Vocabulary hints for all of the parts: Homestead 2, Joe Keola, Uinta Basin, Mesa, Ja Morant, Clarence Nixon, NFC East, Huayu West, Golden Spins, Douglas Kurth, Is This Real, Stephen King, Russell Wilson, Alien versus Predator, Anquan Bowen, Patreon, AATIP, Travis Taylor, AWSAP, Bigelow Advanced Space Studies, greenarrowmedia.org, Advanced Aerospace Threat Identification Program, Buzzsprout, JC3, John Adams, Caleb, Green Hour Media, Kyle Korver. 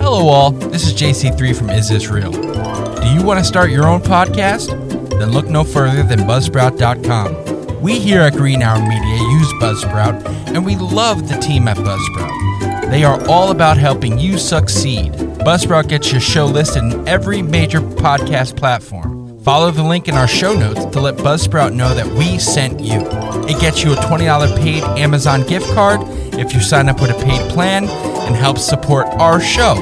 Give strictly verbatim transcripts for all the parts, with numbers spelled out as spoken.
Hello all, this is J C three from Is This Real? Do you want to start your own podcast? Then look no further than Buzzsprout dot com. We here at Green Hour Media use Buzzsprout, and we love the team at Buzzsprout. They are all about helping you succeed. Buzzsprout gets your show listed in every major podcast platform. Follow the link in our show notes to let Buzzsprout know that we sent you. It gets you a twenty dollars paid Amazon gift card if you sign up with a paid plan and helps support our show.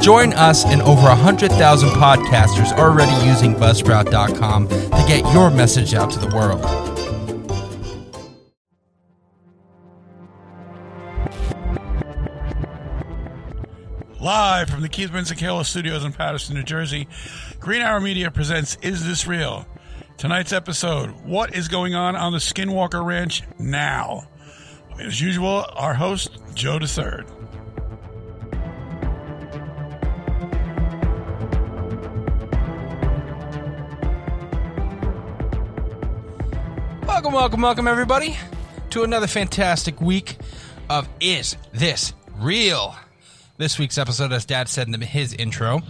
Join us and over one hundred thousand podcasters already using Buzzsprout dot com to get your message out to the world. Live from the Keith Bensacela Studios in Patterson, New Jersey, Green Hour Media presents Is This Real? Tonight's episode, what is going on on the Skinwalker Ranch now? As usual, our host, Joe DeSerd. Welcome, welcome, welcome, everybody, to another fantastic week of Is This Real? This week's episode, as Dad said in his intro,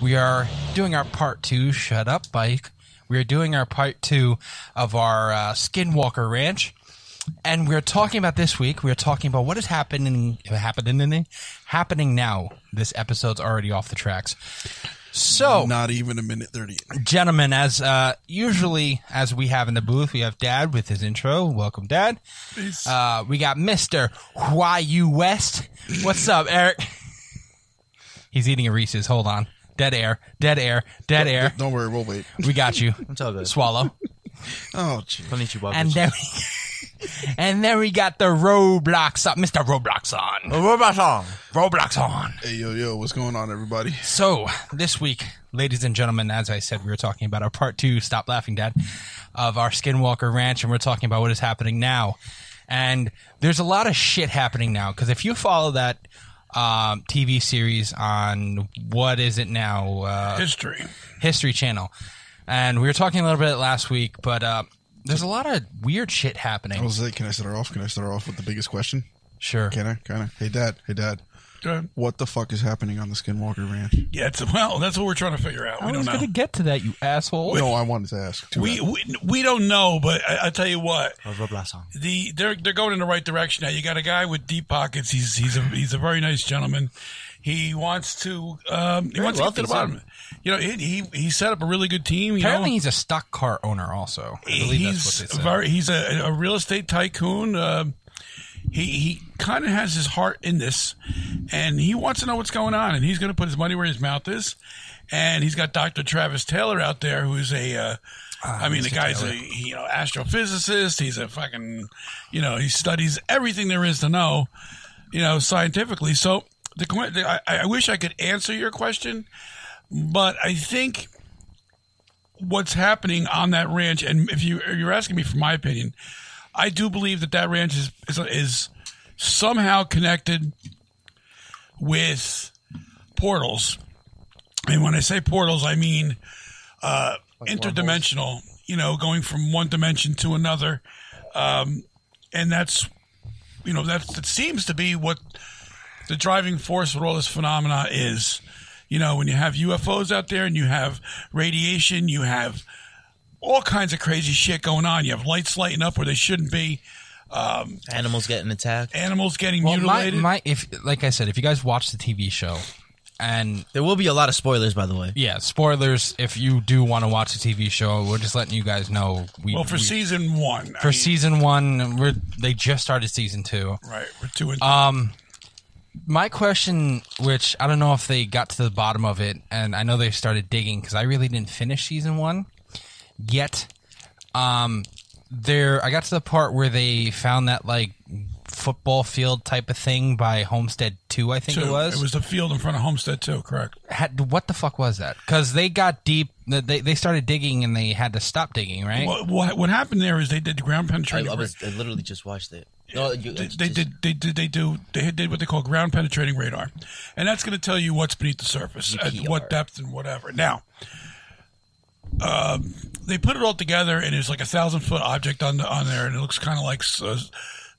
we are doing our part two. Shut up, Mike. We are doing our part two of our uh, Skinwalker Ranch, and we are talking about this week. We are talking about what is happening, happening, happening now. This episode's already off the tracks. So, not even a minute thirty, gentlemen. As uh, usually, as we have in the booth, we have Dad with his intro. Welcome, Dad. Uh, we got Mister Huayu West. What's up, Eric? He's eating a Reese's. Hold on. Dead air. Dead air. Dead don't, air. Don't worry. We'll wait. We got you. It's all good. Swallow. Oh, jeez. And then, we, and then we got the Roblox on. Mister Roblox on. Roblox on. Roblox on. Hey, yo, yo. What's going on, everybody? So, this week, ladies and gentlemen, as I said, we were talking about our part two, Stop Laughing, Dad, of our Skinwalker Ranch, and we're talking about what is happening now. And there's a lot of shit happening now, because if you follow that Um, T V series on what is it now? Uh, History. History Channel. And we were talking a little bit last week, but uh, there's a lot of weird shit happening. I was like, can I start her off? Can I start her off with the biggest question? Sure. Can I? Can I? Hey, Dad. Hey, Dad. Go ahead. What the fuck is happening on the Skinwalker Ranch? Yeah, it's, well, that's what we're trying to figure out. I we don't know. I was going to get to that, you asshole. We, no, I wanted to ask. Too we, we we don't know, but I, I tell you what, the they're they're going in the right direction now. You got a guy with deep pockets. He's he's a he's a very nice gentleman. He wants to um, he wants to get to the bottom. You know, he he set up a really good team. You Apparently, know? he's a stock car owner. Also, I believe he's that's what they said. Very, he's a, a real estate tycoon. Uh, He he kind of has his heart in this, and he wants to know what's going on, and he's going to put his money where his mouth is. And he's got Doctor Travis Taylor out there, who's a, uh, uh, I mean, Mister the guy's Taylor. a you know astrophysicist. He's a fucking, you know, he studies everything there is to know, you know, scientifically. So the, the I, I wish I could answer your question, but I think what's happening on that ranch, and if you if you're asking me for my opinion, I do believe that that ranch is, is is somehow connected with portals. And when I say portals, I mean uh, like interdimensional, wormholes. You know, going from one dimension to another. Um, and that's, you know, that's, that seems to be what the driving force with all this phenomena is. You know, when you have U F Os out there and you have radiation, you have all kinds of crazy shit going on. You have lights lighting up where they shouldn't be. Um, animals getting attacked. Animals getting well, mutilated. My, my, if, like I said, if you guys watch the T V show, and there will be a lot of spoilers, by the way. Yeah, spoilers. If you do want to watch the T V show, we're just letting you guys know. We, well, for we, season one, for I mean, season one, we're they just started season two. Right, we're two and. Um, my question, which I don't know if they got to the bottom of it, and I know they started digging because I really didn't finish season one. Yet, um, there I got to the part where they found that like football field type of thing by Homestead two, I think two. it was. It was the field in front of Homestead two, correct? Had, what the fuck was that? Because they got deep, they they started digging and they had to stop digging, right? Well, what what happened there is they did the ground penetrating. I, I, was, I literally just watched it. No, you, they, just, they did they did they do they did what they call ground penetrating radar, and that's going to tell you what's beneath the surface, at what depth and whatever. Now. Um, they put it all together, and it's like a thousand foot object on the, on there, and it looks kind of like, uh,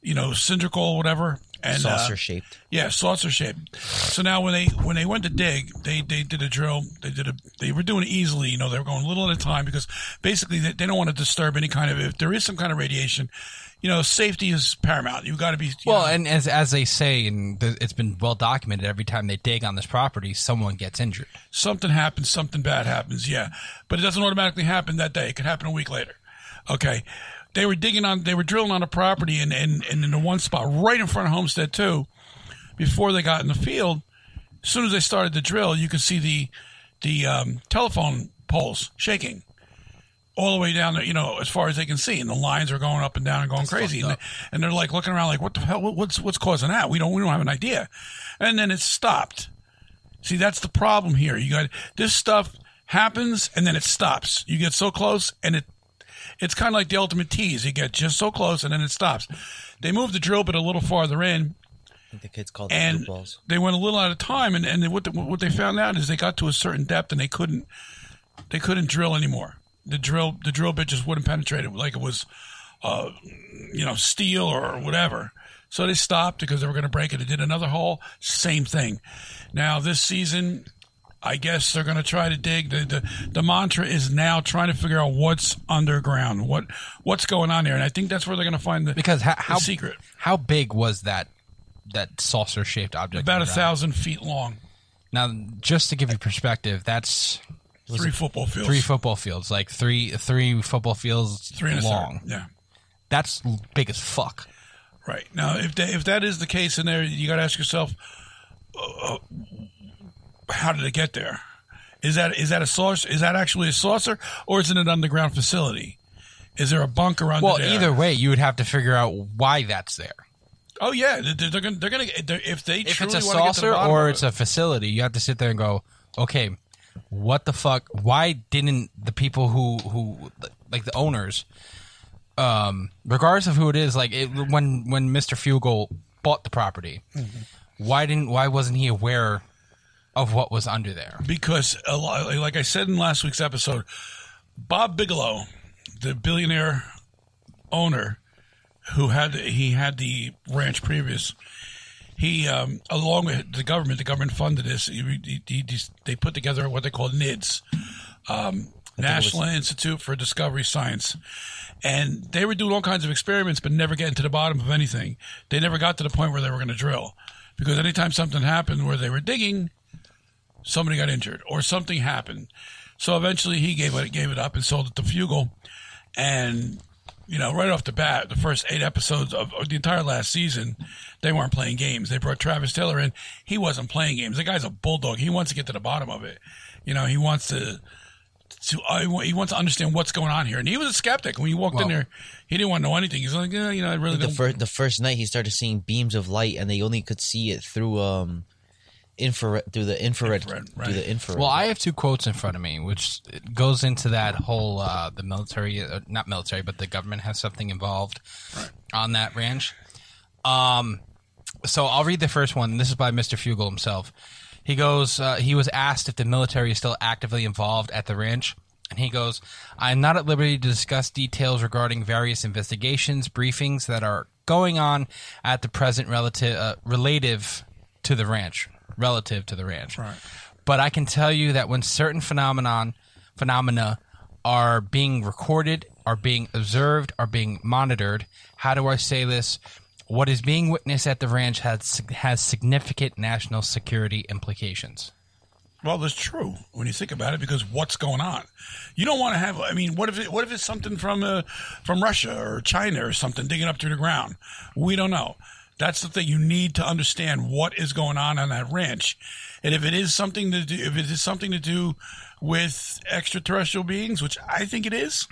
you know, cylindrical, whatever. And, saucer uh, shaped. Yeah, saucer shaped. So now when they when they went to dig, they, they did a drill. They did a they were doing it easily. You know, they were going a little at a time because basically they, they don't want to disturb any kind of, if there is some kind of radiation, you know, safety is paramount. You've got to be. Well, know. and as as they say, and it's been well documented, every time they dig on this property, someone gets injured. Something happens. Something bad happens. Yeah. But it doesn't automatically happen that day. It could happen a week later. Okay. They were digging on, they were drilling on a property and, and, and in the one spot right in front of Homestead two, before they got in the field, as soon as they started the drill, you could see the the um, telephone poles shaking all the way down there, you know, as far as they can see. And the lines are going up and down and going That's crazy. And, they, and they're like looking around like, what the hell, what's what's causing that? We don't we don't have an idea. And then it stopped. See, that's the problem here. You got this stuff happens and then it stops. You get so close and it It's kind of like the ultimate tease. You get just so close, and then it stops. They moved the drill bit a little farther in. I think the kids called them blue balls. They went a little out of time, and, and what, the, what they found out is they got to a certain depth, and they couldn't they couldn't drill anymore. The drill the drill bit just wouldn't penetrate it, like it was, uh, you know, steel or whatever. So they stopped because they were going to break it. They did another hole, same thing. Now this season, I guess they're going to try to dig. The, the the mantra is now trying to figure out what's underground, what what's going on there, and I think that's where they're going to find the because how, how the secret. How big was that that saucer shaped object? About a thousand feet long. Now, just to give you perspective, that's three it? football fields. Three football fields, like three three football fields three and long. A yeah, that's big as fuck. Right now, if they, if that is the case in there, you got to ask yourself. Uh, How did it get there? Is that is that a saucer? Is that actually a saucer, or is it an underground facility? Is there a bunker under well, there? Well, either way, you would have to figure out why that's there. Oh yeah, they're, they're going. They're going to if they if truly it's a saucer or it's a facility, you have to sit there and go, okay, what the fuck? Why didn't the people who who like the owners, um, regardless of who it is, like it, when when Mister Fugal bought the property, mm-hmm. why didn't why wasn't he aware of what was under there? Because, a lot, like I said in last week's episode, Bob Bigelow, the billionaire owner who had he had the ranch previous, he, um, along with the government, the government funded this. He, he, he, they put together what they call N I D S, um, National Institute for Discovery Science. And they were doing all kinds of experiments but never getting to the bottom of anything. They never got to the point where they were going to drill. Because anytime something happened where they were digging, somebody got injured or something happened. So eventually he gave it gave it up and sold it to Fugal. And, you know, right off the bat, the first eight episodes of the entire last season, they weren't playing games. They brought Travis Taylor in. He wasn't playing games. The guy's a bulldog. He wants to get to the bottom of it. You know, he wants to to uh, he wants to understand what's going on here. And he was a skeptic. When he walked well, in there, he didn't want to know anything. He's like, eh, you know, I really the don't. Fir- the first night he started seeing beams of light, and they only could see it through um. Infrared through the infrared, infrared right. through the infrared. Well, I have two quotes in front of me, which goes into that whole uh, the military, uh, not military, but the government has something involved right. on that ranch. Um, so I'll read the first one. This is by Mister Fugal himself. He goes, uh, he was asked if the military is still actively involved at the ranch, and he goes, "I am not at liberty to discuss details regarding various investigations, briefings that are going on at the present relative uh, relative to the ranch." Relative to the ranch. Right. But I can tell you that when certain phenomenon phenomena are being recorded, are being observed, are being monitored, how do I say this? What is being witnessed at the ranch has has significant national security implications. Well, that's true when you think about it, because what's going on? You don't want to have. I mean, what if it, what if it's something from uh, from Russia or China or something digging up through the ground? We don't know. That's the thing. You need to understand what is going on on that ranch, and if it is something to do, if it is something to do with extraterrestrial beings, which I think it is,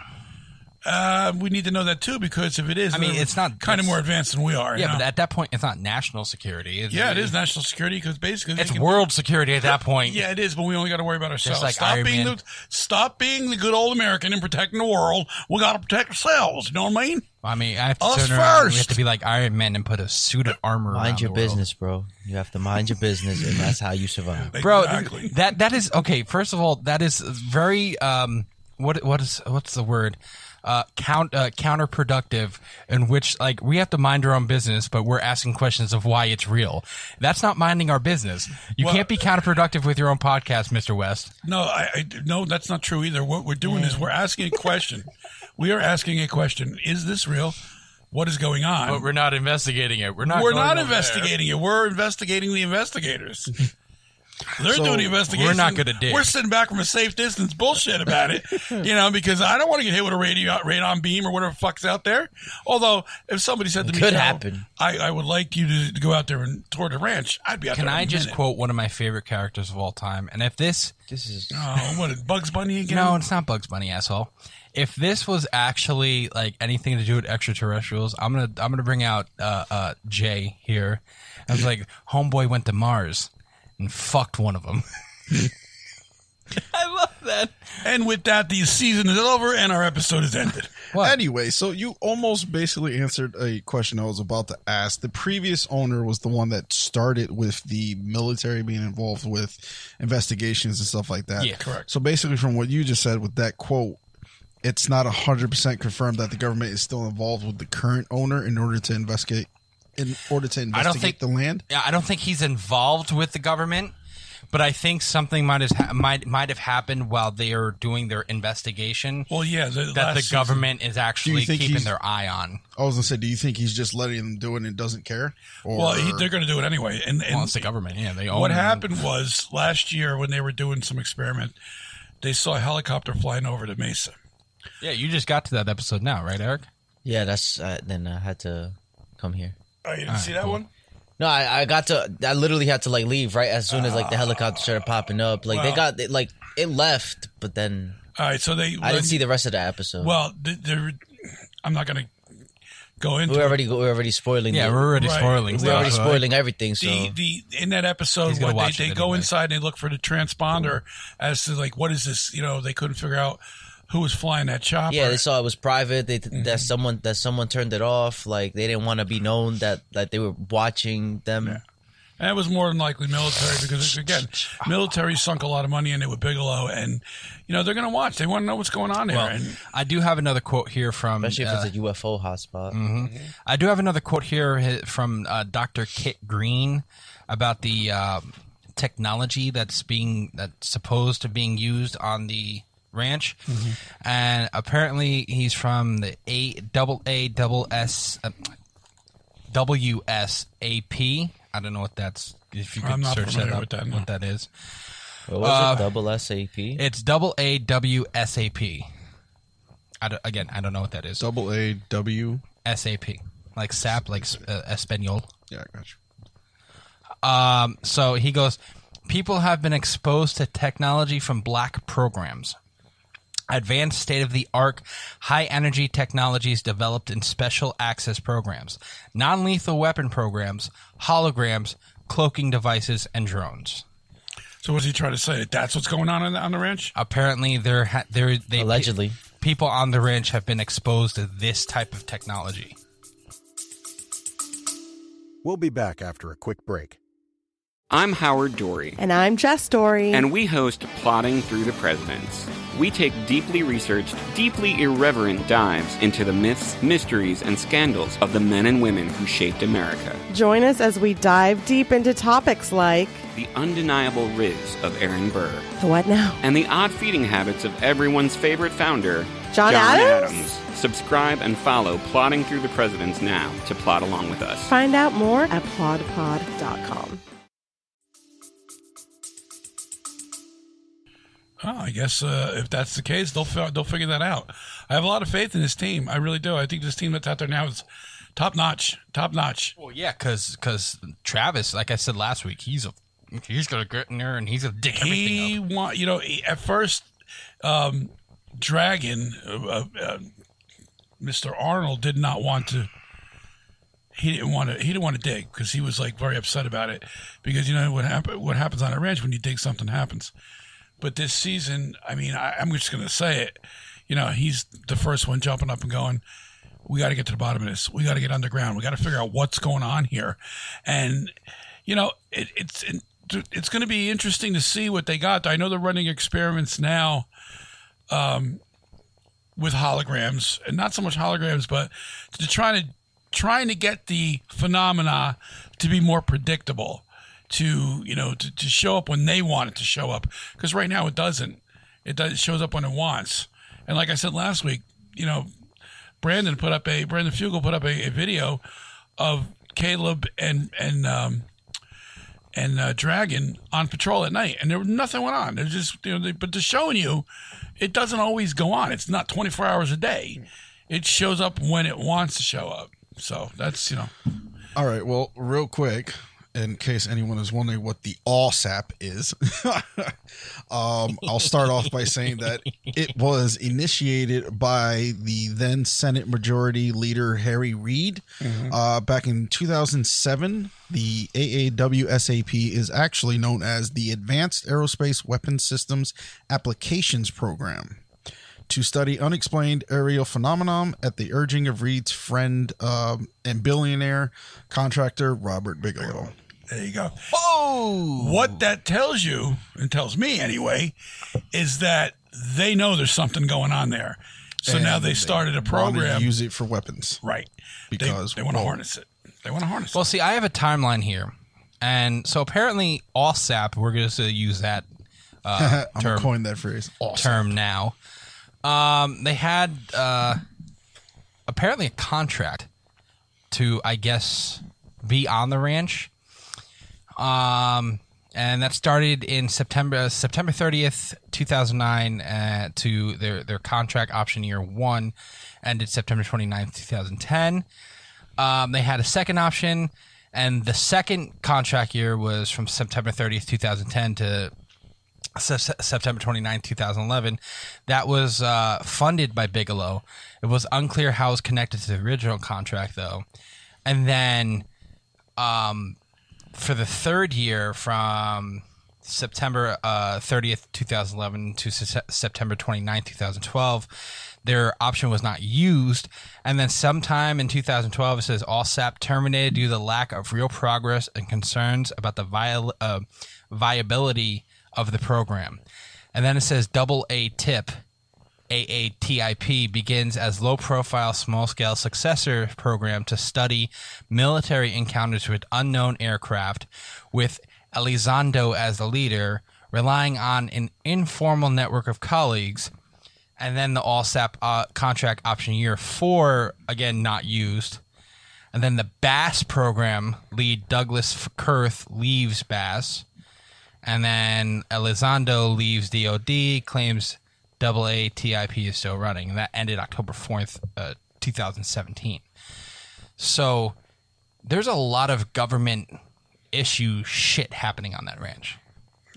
uh, we need to know that too. Because if it is, I mean, it's not kind of more advanced than we are. Yeah, you know? But at that point, it's not national security. It's, yeah, it is national security because basically it's can, world security at that point. Yeah, it is, but we only got to worry about ourselves. Like stop Iron being Man. the stop being the good old American and protecting the world. We got to protect ourselves. You know what I mean? I mean, I have to Us turn around. We have to be like Iron Man and put a suit of armor mind around. Mind your the world. business, bro. You have to mind your business, and that's how you survive, bro. Exactly. That that is okay. First of all, that is very um. What what is what's the word? uh, count uh, counterproductive, in which like we have to mind our own business, but we're asking questions of why it's real. That's not minding our business. You well, can't be counterproductive with your own podcast, Mister West. No, I, I no, that's not true either. What we're doing mm. is we're asking a question. We are asking a question. Is this real? What is going on? But we're not investigating it. We're not. We're not investigating there. it. We're investigating the investigators. They're so doing the investigation. We're not going to dig. We're sitting back from a safe distance, bullshit about it, you know, because I don't want to get hit with a radio, radon beam or whatever the fuck's out there. Although, if somebody said to it me, could no, happen. I, I would like you to, to go out there and tour the ranch, I'd be out Can there. Can I just minute. quote one of my favorite characters of all time? And if this, this is oh, what Bugs Bunny again? No, it's not Bugs Bunny, asshole. If this was actually like anything to do with extraterrestrials, I'm gonna I'm gonna bring out uh, uh, Jay here. I was like, homeboy went to Mars and fucked one of them. I love that. And with that, the season is over and our episode is ended. What? Anyway, so you almost basically answered a question I was about to ask. The previous owner was the one that started with the military being involved with investigations and stuff like that. Yeah, correct. So basically from what you just said with that quote, it's not one hundred percent confirmed that the government is still involved with the current owner in order to investigate in order to investigate I don't think, the land. Yeah, I don't think he's involved with the government, but I think something might have might might have happened while they are doing their investigation. Well, yeah, the, that the government season, is actually keeping their eye on. I was gonna say, do you think he's just letting them do it and doesn't care? Or, well, he, they're gonna do it anyway. And, and well, it's the government. Yeah, they. Own what happened was last year when they were doing some experiment, they saw a helicopter flying over the mesa. Yeah, you just got to that episode now, right, Eric? Yeah, that's uh, then I had to come here. Oh, you didn't right, see that cool. one? No, I, I got to. I literally had to like leave right as soon as like the helicopter started popping up. Like well, they got they, like it left, but then all right. So they I didn't see the rest of the episode. Well, I'm not gonna go into. We're already it. we're already spoiling. Yeah, the, we're already right. spoiling. We're already spoiling everything. So the, the in that episode, what, they, they go anyway. inside and they look for the transponder cool. as to like what is this? You know, they couldn't figure out who was flying that chopper. Yeah, they saw it was private. They, mm-hmm. That someone that someone turned it off. Like they didn't want to be known that, that they were watching them. Yeah. And it was more than likely military because, again, military sunk a lot of money into it with Bigelow. And, you know, they're going to watch. They want to know what's going on here. Well, and I do have another quote here from... Especially if uh, it's a U F O hotspot. Mm-hmm. Mm-hmm. I do have another quote here from uh, Doctor Kit Green about the uh, technology that's being that's supposed to being used on the... ranch, mm-hmm. and apparently he's from the A double A double S uh, W S A P. I don't know what that's. If you could I'm not search that up, with that, no. what that is. What was uh, it? Double S A P. It's double A W S A P. I don't, again, I don't know what that is. Double A W S A P, like sap, like uh, Espanol. Yeah, I got you. Um. So he goes. People have been exposed to technology from black programs. Advanced state-of-the-art high-energy technologies developed in special access programs, non-lethal weapon programs, holograms, cloaking devices, and drones. So what's he trying to say? That's what's going on on the, on the ranch? Apparently, there, ha- there, they, allegedly, pe- people on the ranch have been exposed to this type of technology. We'll be back after a quick break. I'm Howard Dorey. And I'm Jess Dorey. And we host Plotting Through the Presidents. We take deeply researched, deeply irreverent dives into the myths, mysteries, and scandals of the men and women who shaped America. Join us as we dive deep into topics like... the undeniable riz of Aaron Burr. The what now? And the odd feeding habits of everyone's favorite founder... John, John Adams? Adams. Subscribe and follow Plotting Through the Presidents now to plot along with us. Find out more at plod pod dot com. Oh, I guess uh, if that's the case, they'll fi- they'll figure that out. I have a lot of faith in this team. I really do. I think this team that's out there now is top notch, top notch. Well, yeah, because because Travis, like I said last week, he's a he's gonna get in there and he's gonna dig everything he up. Want you know at first, um, Dragon, uh, uh, Mister Arnold did not want to. He didn't want to. He didn't want to dig because he was like very upset about it because you know what happen, what happens on a ranch when you dig something happens. But this season, I mean, I, I'm just going to say it. You know, he's the first one jumping up and going, we got to get to the bottom of this. We got to get underground. We got to figure out what's going on here. And, you know, it, it's it, it's going to be interesting to see what they got. I know they're running experiments now um, with holograms, and not so much holograms, but to trying to trying to get the phenomena to be more predictable, to, you know, to, to show up when they want it to show up. Because right now it doesn't. It does, it shows up when it wants. And like I said last week, you know, Brandon put up a Brandon Fugal put up a, a video of Caleb and and um, and uh, Dragon on patrol at night, and there was nothing went on. There's just, you know, they, but to showing you, it doesn't always go on. It's not twenty-four hours a day. It shows up when it wants to show up. So that's, you know. All right. Well, real quick, in case anyone is wondering what the AWSAP is, um, I'll start off by saying that it was initiated by the then Senate Majority Leader Harry Reid. Mm-hmm. Uh, back in two thousand seven, the A A W S A P is actually known as the Advanced Aerospace Weapons Systems Applications Program, to study unexplained aerial phenomenon at the urging of Reid's friend um, and billionaire contractor, Robert Bigelow. There you go. Oh, what that tells you, and tells me anyway, is that they know there's something going on there. So and now they, they started a program to use it for weapons, right? Because they, they want to harness it. They want to harness. Well, it. see, I have a timeline here, and so apparently, AWSAP. We're going to use that. Uh, I'm term, coin that phrase. AWSAP. Term now. Um, they had uh, apparently a contract to, I guess, be on the ranch. Um, and that started in September September thirtieth, two thousand nine, uh, to their their contract option year one ended September twenty-ninth, two thousand ten. Um, they had a second option, and the second contract year was from September thirtieth, two thousand ten, to September twenty-ninth, two thousand eleven. That was uh, funded by Bigelow. It was unclear how it was connected to the original contract, though. And then um, for the third year, from September uh, thirtieth, two thousand eleven to se- September twenty-ninth, two thousand twelve, their option was not used. And then sometime in two thousand twelve, it says AWSAP terminated due to the lack of real progress and concerns about the viol- uh, viability of the program. And then it says double A tip, A A T I P, begins as low-profile, small-scale successor program to study military encounters with unknown aircraft, with Elizondo as the leader, relying on an informal network of colleagues. And then the AWSAP uh, contract option year four, again, not used. And then the Bass program lead Douglas Kurth leaves Bass. And then Elizondo leaves D O D, claims A A T I P is still running. And that ended October fourth, uh, two thousand seventeen. So there's a lot of government issue shit happening on that ranch.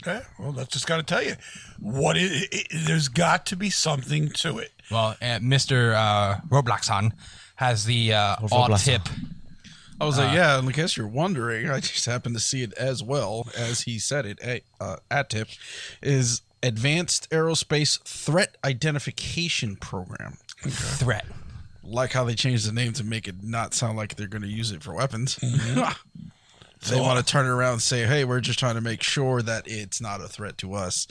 Okay. Well, that's just got to tell you. what is, it, There's got to be something to it. Well, uh, Mister Uh, Robloxon has the uh, oh, all-tip... I was like, uh, yeah, in case you're wondering, I just happened to see it as well as he said it. Hey, uh, A T I P is Advanced Aerospace Threat Identification Program. Okay. Threat. Like how they changed the name to make it not sound like they're going to use it for weapons. Mm-hmm. They so, want to turn it around and say, hey, we're just trying to make sure that it's not a threat to us.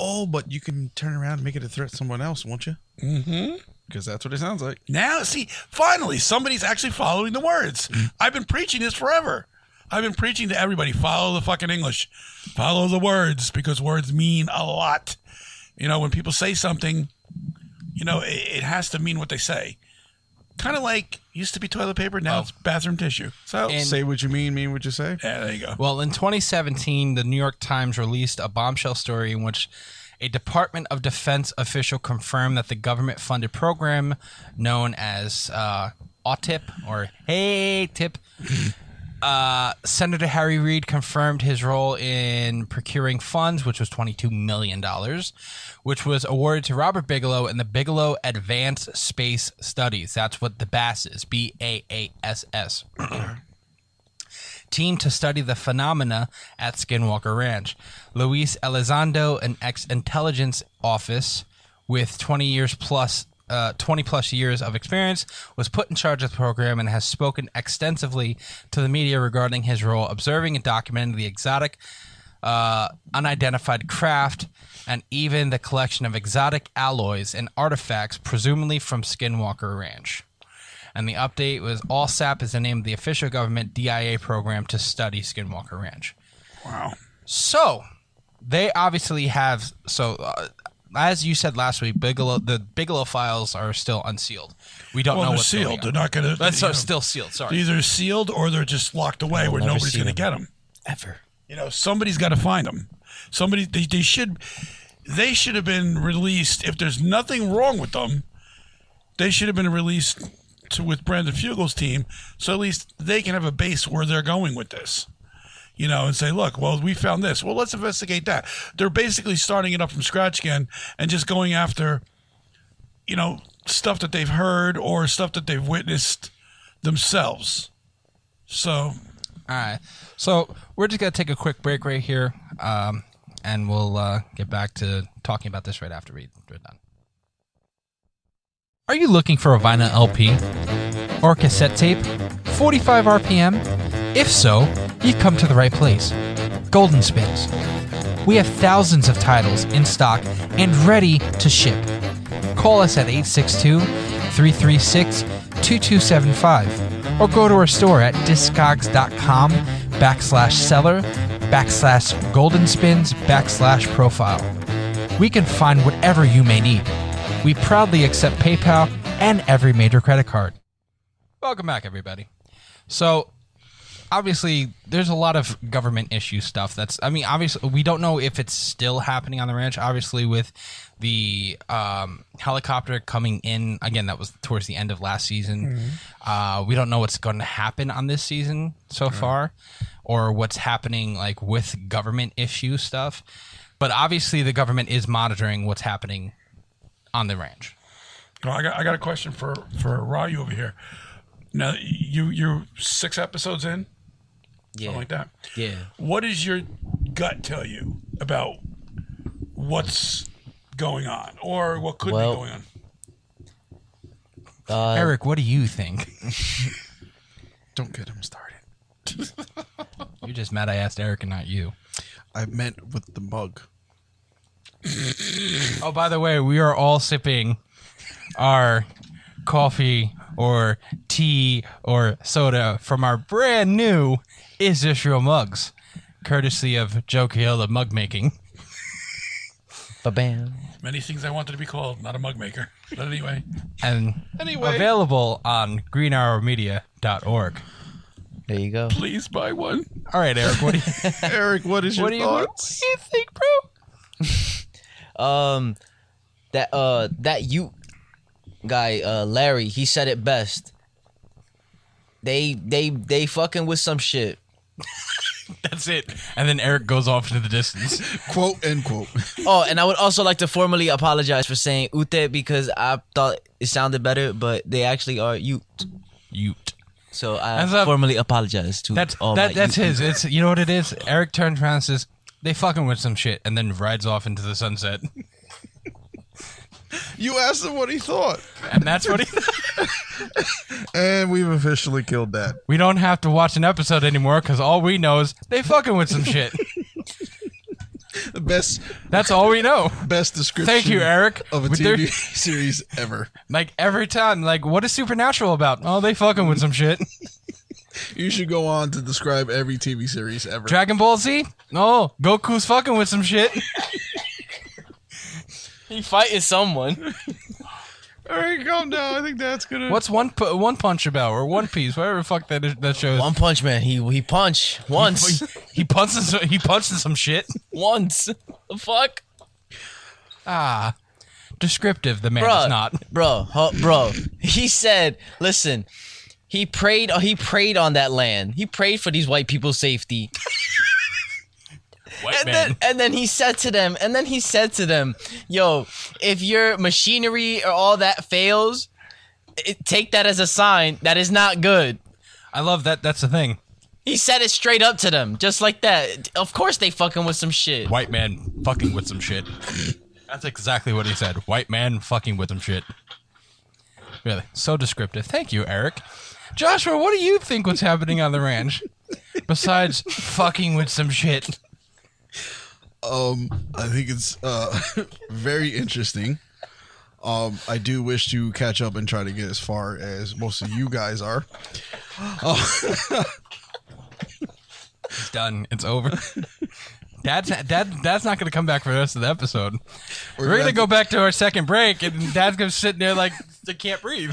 Oh, but you can turn around and make it a threat to someone else, won't you? Mm-hmm. Because that's what it sounds like. Now, see, finally, somebody's actually following the words. I've been preaching this forever. I've been preaching to everybody, follow the fucking English. Follow the words, because words mean a lot. You know, when people say something, you know, it, it has to mean what they say. Kind of like, used to be toilet paper, now oh. it's bathroom tissue. So and say what you mean, mean what you say. Yeah, there you go. Well, in twenty seventeen, the New York Times released a bombshell story in which a Department of Defense official confirmed that the government-funded program known as uh, A T I P or Hey-Tip, uh, Senator Harry Reid confirmed his role in procuring funds, which was twenty-two million dollars, which was awarded to Robert Bigelow and the Bigelow Advanced Space Studies. That's what the BASS is, B A A S S. Team to study the phenomena at Skinwalker Ranch. Luis Elizondo, an ex-intelligence office with twenty years plus, uh, twenty plus years of experience, was put in charge of the program and has spoken extensively to the media regarding his role, observing and documenting the exotic uh, unidentified craft, and even the collection of exotic alloys and artifacts, presumably from Skinwalker Ranch. And the update was ALSAP is the name of the official government D I A program to study Skinwalker Ranch. Wow. So they obviously have – so uh, as you said last week, Bigelow, the Bigelow files are still unsealed. We don't well, know what's sealed. Going on. They're not going to – That's so know, still sealed. Sorry. They're either sealed or they're just locked away where nobody's going to get them. Ever. You know, somebody's got to find them. Somebody they, – they should they should have been released. If there's nothing wrong with them, they should have been released – To, with Brandon Fugel's team, so at least they can have a base where they're going with this, you know, and say, look, well, we found this. Well, let's investigate that. They're basically starting it up from scratch again and just going after, you know, stuff that they've heard or stuff that they've witnessed themselves. So, all right. So we're just going to take a quick break right here, um, and we'll uh, get back to talking about this right after we, we're done. Are you looking for a vinyl L P or cassette tape, forty-five R P M? If so, you've come to the right place. Golden Spins. We have thousands of titles in stock and ready to ship. Call us at eight six two, three three six, two two seven five or go to our store at discogs.com backslash seller backslash golden spins backslash profile. We can find whatever you may need. We proudly accept PayPal and every major credit card. Welcome back, everybody. So, obviously, there's a lot of government issue stuff. That's, I mean, obviously, we don't know if it's still happening on the ranch. Obviously, with the um, helicopter coming in, again, that was towards the end of last season. Mm-hmm. Uh, we don't know what's going to happen on this season so mm-hmm. far, or what's happening like with government issue stuff. But obviously, the government is monitoring what's happening on the ranch. Well, I got I got a question for for Huayu over here. Now you you're six episodes in, yeah, something like that. Yeah. What does your gut tell you about what's going on, or what could well, be going on? Uh, Eric, what do you think? Don't get him started. You're just mad I asked Eric and not you. I meant with the mug. Oh, by the way, we are all sipping our coffee or tea or soda from our brand new Is This Real mugs, courtesy of Joe Keola Mug Making. Ba-bam. Many things I wanted to be called, not a mug maker. But anyway. And anyway. Available on green arrow media dot org. There you go. Please buy one. All right, Eric. What do you, Eric, what is your what thoughts? Do you, what do you think, bro? Um, that uh, that Ute guy, uh, Larry, he said it best. They they they fucking with some shit. That's it. And then Eric goes off into the distance. Quote end quote. Oh, and I would also like to formally apologize for saying Ute because I thought it sounded better, but they actually are Ute. Ute. So I so, formally apologize to that's all that, that's Ute his. People. It's you know what it is. Eric turns around and says, they fucking with some shit and then rides off into the sunset. You asked him what he thought. And that's what he thought. And we've officially killed that. We don't have to watch an episode anymore because all we know is they fucking with some shit. The best. That's all we know. Best description. Thank you, Eric. Of a with T V their, series ever. Like every time. Like, what is Supernatural about? Oh, they fucking with some shit. You should go on to describe every T V series ever. Dragon Ball Z? No, Goku's fucking with some shit. He fighting someone. All right, calm down. I think that's gonna. What's one one punch about or One Piece? Whatever the fuck that is, that shows. One Punch Man. He he punch once. He, he punches. He punches some shit once. The fuck. Ah, descriptive. The man bruh, is not. Bro, huh, bro. He said, "Listen." He prayed. He prayed on that land. He prayed for these white people's safety. White and man. Then, and then he said to them. And then he said to them, "Yo, if your machinery or all that fails, it, take that as a sign that is not good." I love that. That's the thing. He said it straight up to them, just like that. Of course, they fucking with some shit. White man fucking with some shit. That's exactly what he said. White man fucking with some shit. Really, so descriptive. Thank you, Eric. Joshua, what do you think was happening on the ranch? Besides fucking with some shit. Um, I think it's uh, very interesting. Um, I do wish to catch up and try to get as far as most of you guys are. Uh, it's done. It's over. That's that. That's not going to come back for the rest of the episode. We're, We're going to go back to our second break, and Dad's going to sit there like they can't breathe.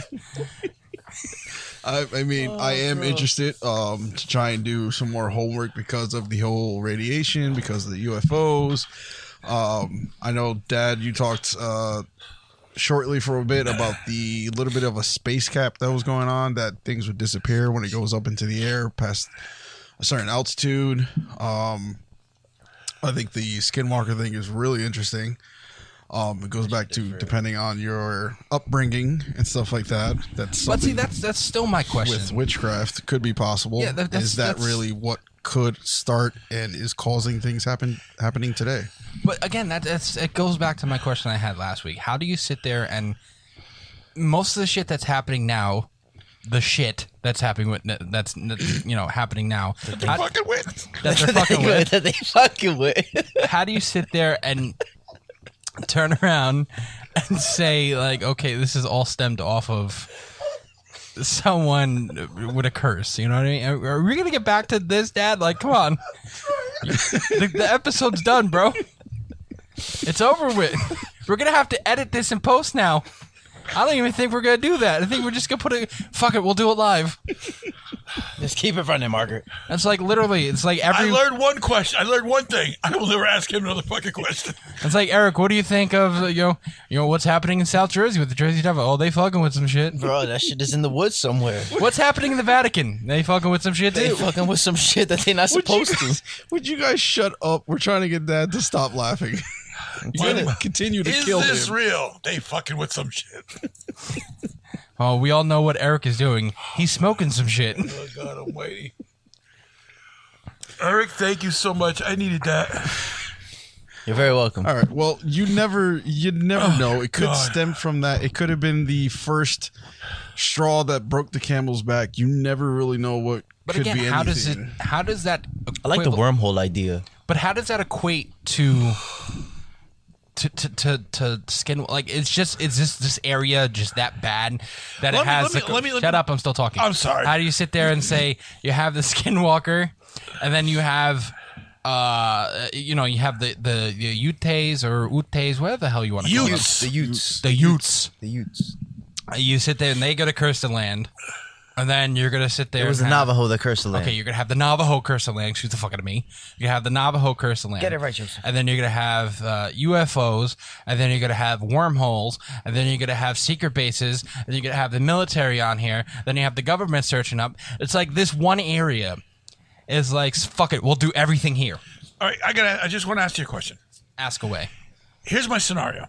I, I mean, oh, I am bro. interested um, to try and do some more homework because of the whole radiation, because of the U F Os. Um, I know, Dad, you talked uh, shortly for a bit about the little bit of a space cap that was going on, that things would disappear when it goes up into the air past a certain altitude. Um, I think the Skinwalker thing is really interesting. Um, it goes back to depending on your upbringing and stuff like that. That's but see, that's that's still my question. With witchcraft, could be possible. Yeah, that, that's, is that that's, really what could start and is causing things happen happening today? But again, that that's it goes back to my question I had last week. How do you sit there and most of the shit that's happening now, the shit that's happening with that's you know happening now that they're fucking with, that they're fucking with, that they fucking with. How do you sit there and turn around and say, like, okay, this is all stemmed off of someone with a curse, you know what I mean? Are we going to get back to this, Dad? Like, come on. The, the episode's done, bro. It's over with. We're going to have to edit this in post now. I don't even think we're going to do that. I think we're just going to put it... Fuck it, we'll do it live. Just keep it running, Margaret. That's like literally... It's like every... I learned one question. I learned one thing. I will never ask him another fucking question. It's like, Eric, what do you think of, you know, you know what's happening in South Jersey with the Jersey Devil? Oh, they fucking with some shit. Bro, that shit is in the woods somewhere. What's happening in the Vatican? They fucking with some shit, too. They fucking with some shit that they're not would supposed guys, to. Would you guys shut up? We're trying to get Dad to stop laughing. You're going to continue to is kill him. Is this real? They fucking with some shit. Oh, we all know what Eric is doing. He's smoking some shit. Oh, God almighty. Eric, thank you so much. I needed that. You're very welcome. All right. Well, you never you never oh, know. It could God. stem from that. It could have been the first straw that broke the camel's back. You never really know what but could again, be anything. How does it, how does that equate, I like the wormhole idea. But how does that equate to... To, to to to skin like it's just it's just this area just that bad that let it has. Me, let, me, let me shut let me, up! I'm still talking. I'm sorry. How do you sit there and say you have the Skinwalker, and then you have, uh, you know, you have the the, the Utes or Utes, whatever the hell you want to call them. The Utes, the Utes, the Utes. You sit there and they go to curse the land, and then you're gonna sit there. It was and the have, Navajo that cursed the land. Okay, you're gonna have the Navajo curse the land. Shoot the fuck out of me. You're gonna have the Navajo curse the land. Get it right, Joseph. And then you're gonna have uh, U F Os, and then you're gonna have wormholes, and then you're gonna have secret bases, and you're gonna have the military on here. Then you have the government searching up. It's like this one area is like fuck it, we'll do everything here. All right, I gotta. I just want to ask you a question. Ask away. Here's my scenario.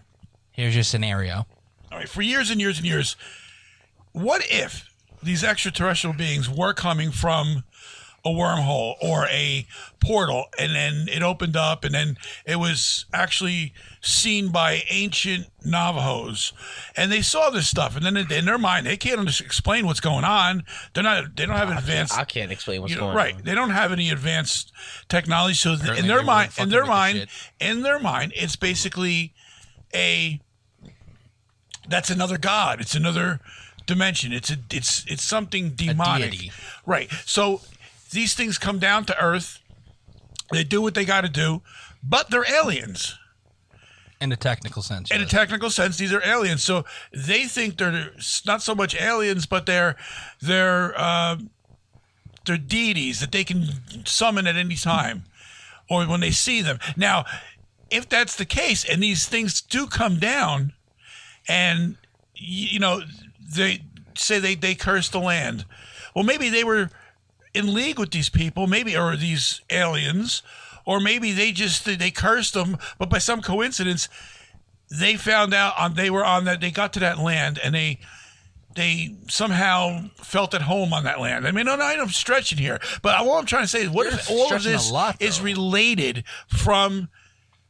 Here's your scenario. All right, for years and years and years, what if these extraterrestrial beings were coming from a wormhole or a portal, and then it opened up, and then it was actually seen by ancient Navajos, and they saw this stuff, and then in their mind they can't explain what's going on. They're not. They don't have advanced. I can't explain what's you know, going right. on. Right. They don't have any advanced technology. So th- in their mind, in their mind, the in their mind, it's basically a. That's another god. It's another. Dimension. It's a, it's it's something demonic, right? So these things come down to Earth. They do what they got to do, but they're aliens. In a technical sense. In yes. a technical sense, these are aliens. So they think they're not so much aliens, but they're they're uh, they're deities that they can summon at any time, or when they see them. Now, if that's the case, and these things do come down, and you know. They say they, they curse the land. Well, maybe they were in league with these people, maybe or these aliens, or maybe they just they cursed them. But by some coincidence, they found out on they were on that they got to that land and they they somehow felt at home on that land. I mean, no, no, I'm stretching here, but all I'm trying to say is what You're if all of this lot, is related from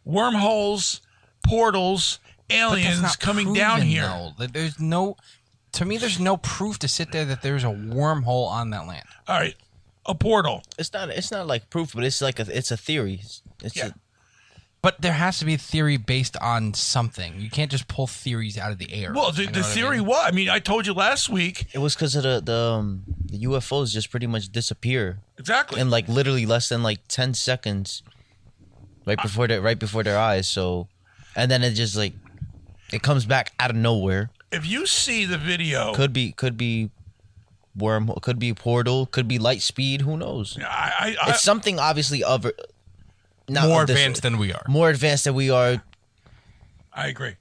wormholes, portals, aliens coming proven, down here. Though. There's no. To me, there's no proof to sit there that there's a wormhole on that land. All right, a portal. It's not. It's not like proof, but it's like a. It's a theory. It's yeah. a, But there has to be a theory based on something. You can't just pull theories out of the air. Well, the, you know the theory I mean? was, I mean, I told you last week. It was because of the, the, um, the U F Os just pretty much disappear. Exactly. In like literally less than like ten seconds right before, I, their, right before their eyes. So, and then it just like, it comes back out of nowhere. If you see the video. Could be, could be. Wormhole, could be portal, could be light speed, who knows? I, I, it's something obviously of not more of this, advanced than we are. More advanced than we are. I agree.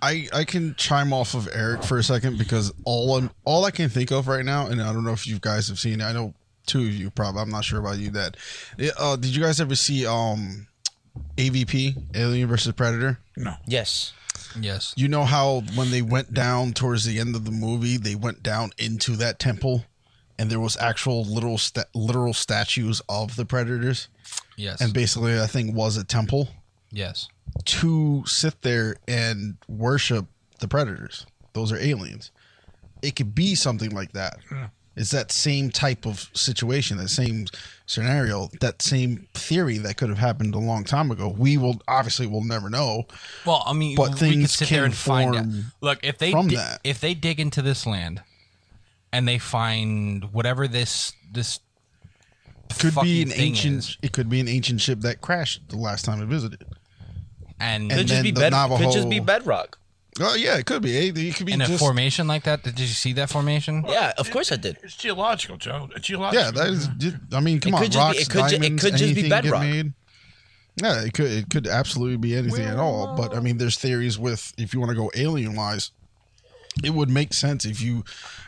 I, I can chime off of Eric for a second because all I'm, all I can think of right now, and I don't know if you guys have seen it. I know two of you probably. I'm not sure about you. That uh, did you guys ever see um, A V P, Alien versus Predator? No. Yes. Yes. You know how when they went down towards the end of the movie, they went down into that temple and there was actual literal sta- literal statues of the Predators? Yes. And basically that thing was a temple. Yes. To sit there and worship the Predators. Those are aliens. It could be something like that. Yeah. It's that same type of situation, that same scenario, that same theory that could have happened a long time ago. We will obviously will never know. Well, I mean, but we things could sit can there and form find out. Look, if they di- if they dig into this land and they find whatever this this could be an ancient. Is, it could be an ancient ship that crashed the last time it visited, and, and could just be the bed, Navajo, could just be bedrock. Oh, yeah, it could be. It could be in a just... formation like that. Did you see that formation? Well, yeah, of course it, I did. It's geological, Joe. It's geological. Yeah, that is. I mean, come it on, could rocks, just be, it could diamonds, ju- it could just be bedrock. Yeah, it could. It could absolutely be anything well, at all. But I mean, there's theories with if you want to go alien wise, it would make sense if you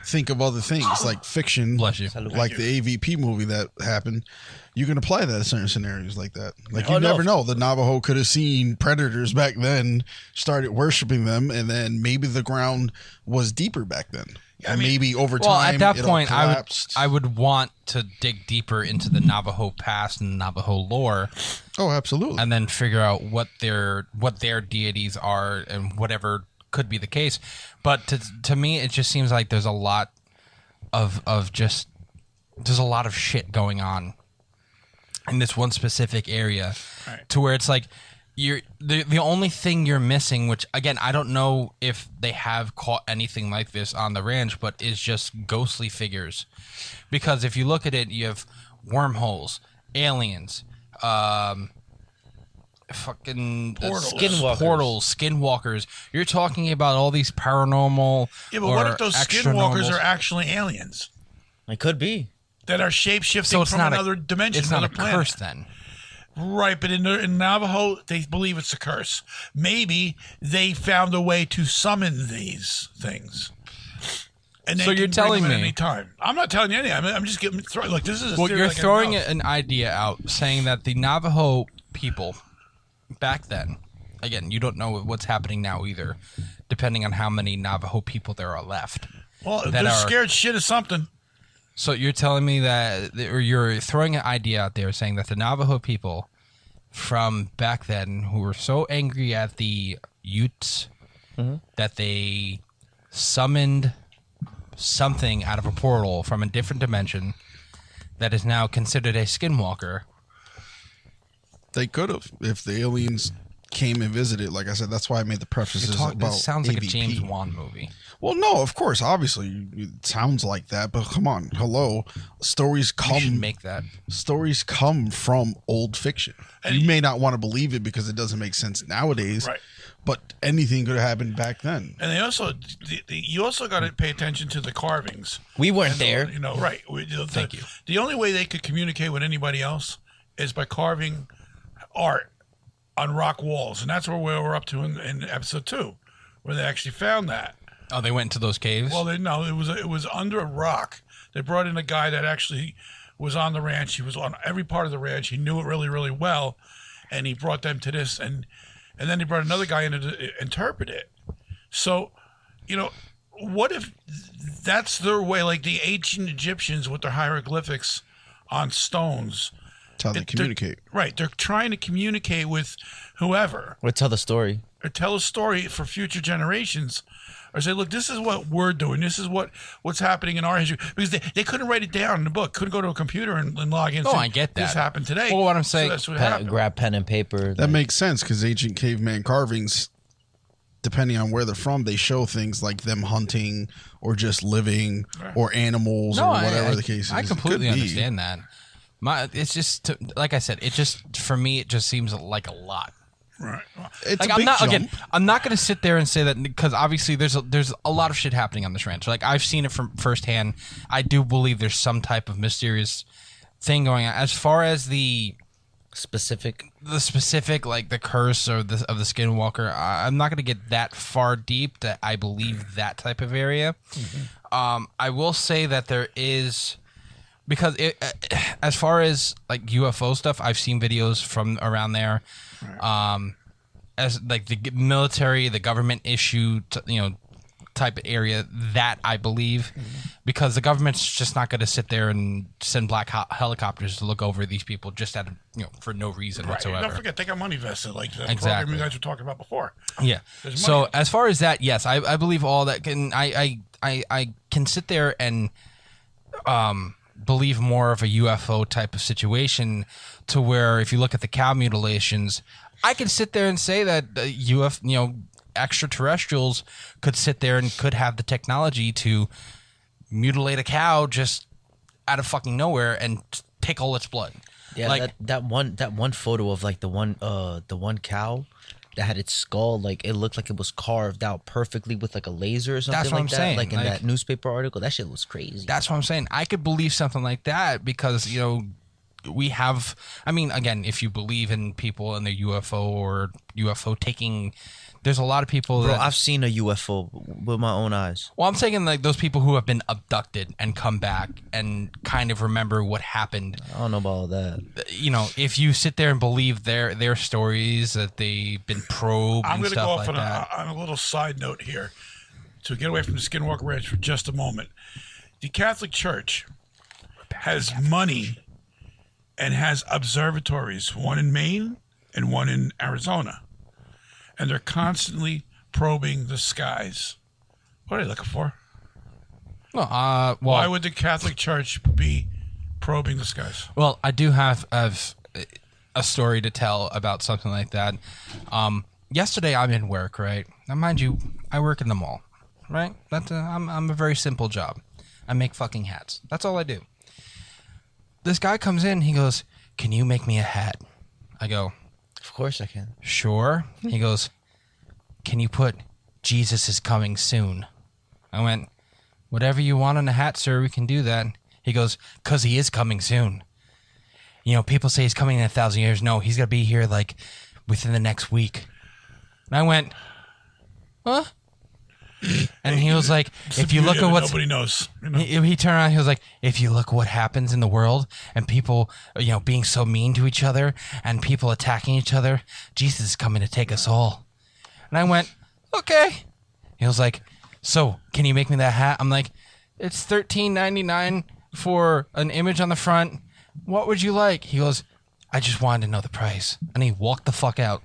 think of other things like fiction, bless you. like the A V P movie that happened. You can apply that to certain scenarios like that. Like you oh, never no. know. The Navajo could have seen predators back then, started worshiping them, and then maybe the ground was deeper back then. Yeah, and I mean, maybe over well, time, at that it point, I would, I would want to dig deeper into the Navajo past and Navajo lore. Oh, absolutely. And then figure out what their what their deities are and whatever could be the case. But to to me, it just seems like there's a lot of of just there's a lot of shit going on in this one specific area, right, to where it's like you're the the only thing you're missing, which again I don't know if they have caught anything like this on the ranch, but is just ghostly figures. Because if you look at it, you have wormholes, aliens, um, fucking portals. Skinwalkers. portals, skinwalkers. You're talking about all these paranormal. Yeah, but or what if those skinwalkers are actually aliens? They could be. That are shape-shifting so from another a, dimension. It's not a planet. Curse, then. Right, but in, in Navajo, they believe it's a curse. Maybe they found a way to summon these things. And they so you're telling me. Any time. I'm not telling you anything. I'm, I'm just getting thrown. Like, this is a well, you're like throwing an idea out saying that the Navajo people back then, again, you don't know what's happening now either, depending on how many Navajo people there are left. Well, they're are, scared shit of something. So you're telling me that, or you're throwing an idea out there saying that the Navajo people from back then who were so angry at the Utes mm-hmm. that they summoned something out of a portal from a different dimension that is now considered a skinwalker. They could have, if the aliens came and visited. Like I said, that's why I made the prefaces talking, about this sounds A V P. Like a James Wan movie. Well, no, of course, obviously, it sounds like that. But come on, hello, stories come make that stories come from old fiction. And you may not want to believe it because it doesn't make sense nowadays. Right. But anything could have happened back then. And they also, the, the, you also got to pay attention to the carvings. We weren't and there, the, you know. Right. We, the, Thank the, you. The only way they could communicate with anybody else is by carving art on rock walls, and that's where we were up to in, in episode two, where they actually found that. Oh, they went into those caves? Well, they, no, it was it was under a rock. They brought in a guy that actually was on the ranch. He was on every part of the ranch. He knew it really, really well, and he brought them to this, and and then he brought another guy in to interpret it. So, you know, what if that's their way, like the ancient Egyptians with their hieroglyphics on stones? That's how they it, communicate. They're, right. They're trying to communicate with whoever. Or tell the story. or tell a story for future generations, or say, look, this is what we're doing. This is what, what's happening in our history. Because they, they couldn't write it down in a book. Couldn't go to a computer and, and log in. And oh, say, I get that. This happened today. Well, what I'm saying, so that's what pen, grab pen and paper. That like. makes sense, because ancient caveman carvings, depending on where they're from, they show things like them hunting or just living or animals no, or whatever I, I, the case is. I completely understand that. My, it's just, to, like I said, it just, for me, it just seems like a lot. Right. It's like, a I'm big not jump. Again, I'm not going to sit there and say that, because obviously there's a, there's a lot of shit happening on this ranch. Like, I've seen it from firsthand. I do believe there's some type of mysterious thing going on. As far as the specific, the specific, like the curse or the of the Skinwalker, I, I'm not going to get that far deep. That I believe that type of area. Mm-hmm. Um, I will say that there is. Because it, as far as like U F O stuff, I've seen videos from around there. Um, as like the military, the government issue, t- you know, type of area that I believe, mm-hmm. because the government's just not going to sit there and send black ho- helicopters to look over these people just at you know for no reason right. whatsoever. Don't forget, they got money vested, like the exactly. program you guys were talking about before. Yeah. So as far as that, yes, I, I believe all that. Can I, I I I can sit there and um. believe more of a U F O type of situation, to where if you look at the cow mutilations, I can sit there and say that uh, U F, you know, extraterrestrials could sit there and could have the technology to mutilate a cow just out of fucking nowhere and take all its blood. Yeah, like that, that one that one photo of like the one uh the one cow that had its skull, like it looked like it was carved out perfectly with like a laser or something. That's what like I'm that. Saying. Like in like, that newspaper article, that shit was crazy. That's what I'm saying. I could believe something like that because, you know, we have, I mean, again, if you believe in people and their U F O or U F O taking, there's a lot of people. Bro, that, I've seen a U F O with my own eyes. Well, I'm saying like those people who have been abducted and come back and kind of remember what happened. I don't know about all that. You know, if you sit there and believe their their stories that they've been probed I'm and gonna stuff go off like on that. I'm going to go off on a little side note here to get away from the Skinwalker Ranch for just a moment. The Catholic Church has Catholic money Church. and has observatories, one in Maine and one in Arizona. And they're constantly probing the skies. What are they looking for? Well, uh, well, why would the Catholic Church be probing the skies? Well, I do have, have a story to tell about something like that. Um, yesterday, I'm in work, right? Now, mind you, I work in the mall, right? That's a, I'm, I'm a very simple job. I make fucking hats. That's all I do. This guy comes in. He goes, "Can you make me a hat?" I go, "Of course I can." "Sure." He goes, "Can you put Jesus is coming soon?" I went, "Whatever you want on a hat, sir, we can do that." He goes, "Because he is coming soon. You know, people say he's coming in a thousand years. No, he's going to be here like within the next week." And I went, "Huh?" And he was like, "If you look at what nobody knows," you know? he, he turned around. He was like, "If you look what happens in the world and people, you know, being so mean to each other and people attacking each other, Jesus is coming to take us all." And I went, "Okay." He was like, "So can you make me that hat?" I'm like, "It's thirteen ninety-nine for an image on the front. What would you like?" He goes, "I just wanted to know the price." And he walked the fuck out.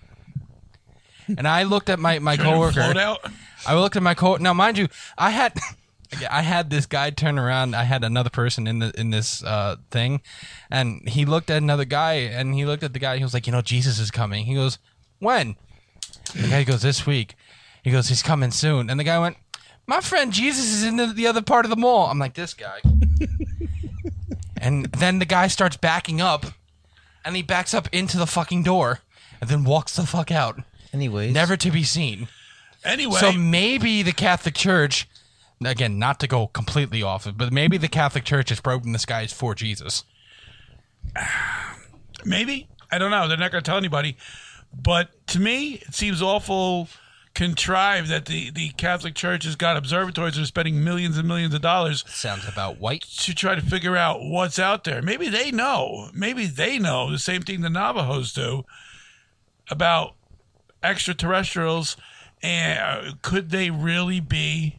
And I looked at my my coworker. I looked at my coworker. Now, mind you, I had I had this guy turn around. I had another person in the in this uh, thing, and he looked at another guy, and he looked at the guy. He was like, "You know, Jesus is coming." He goes, "When?" The guy goes, "This week." He goes, "He's coming soon." And the guy went, "My friend Jesus is in the, the other part of the mall." I'm like, "This guy." And then the guy starts backing up, and he backs up into the fucking door, and then walks the fuck out. Anyways. Never to be seen. Anyway. So maybe the Catholic Church, again, not to go completely off it, but maybe the Catholic Church is probing the skies for Jesus. Maybe. I don't know. They're not going to tell anybody. But to me, it seems awful contrived that the, the Catholic Church has got observatories that are spending millions and millions of dollars. Sounds about white. To try to figure out what's out there. Maybe they know. Maybe they know the same thing the Navajos do about extraterrestrials, and could they really be,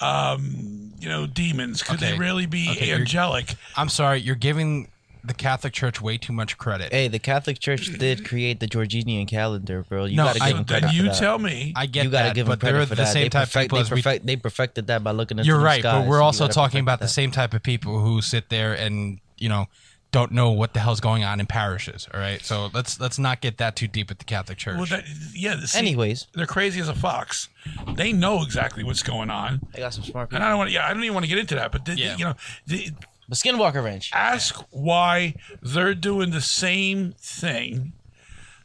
um, you know, demons? Could okay. they really be okay, angelic? I'm sorry, you're giving the Catholic Church way too much credit. Hey, the Catholic Church did create the Georgian calendar, bro. You no, gotta give I, them credit. You for that. Tell me. I get you gotta that, give them credit for the that. Same they, type perfect, people they, perfect, we, they perfected that by looking at the skies. You're right, but we're also talking about that. The same type of people who sit there and, you know, don't know what the hell's going on in parishes, all right? So let's let's not get that too deep at the Catholic Church. Well, that, yeah. See, anyways, they're crazy as a fox. They know exactly what's going on. They got some smart people. And I don't want. Yeah, I don't even want to get into that. But the, yeah. the, you know, the, the Skinwalker Ranch. Ask yeah. why they're doing the same thing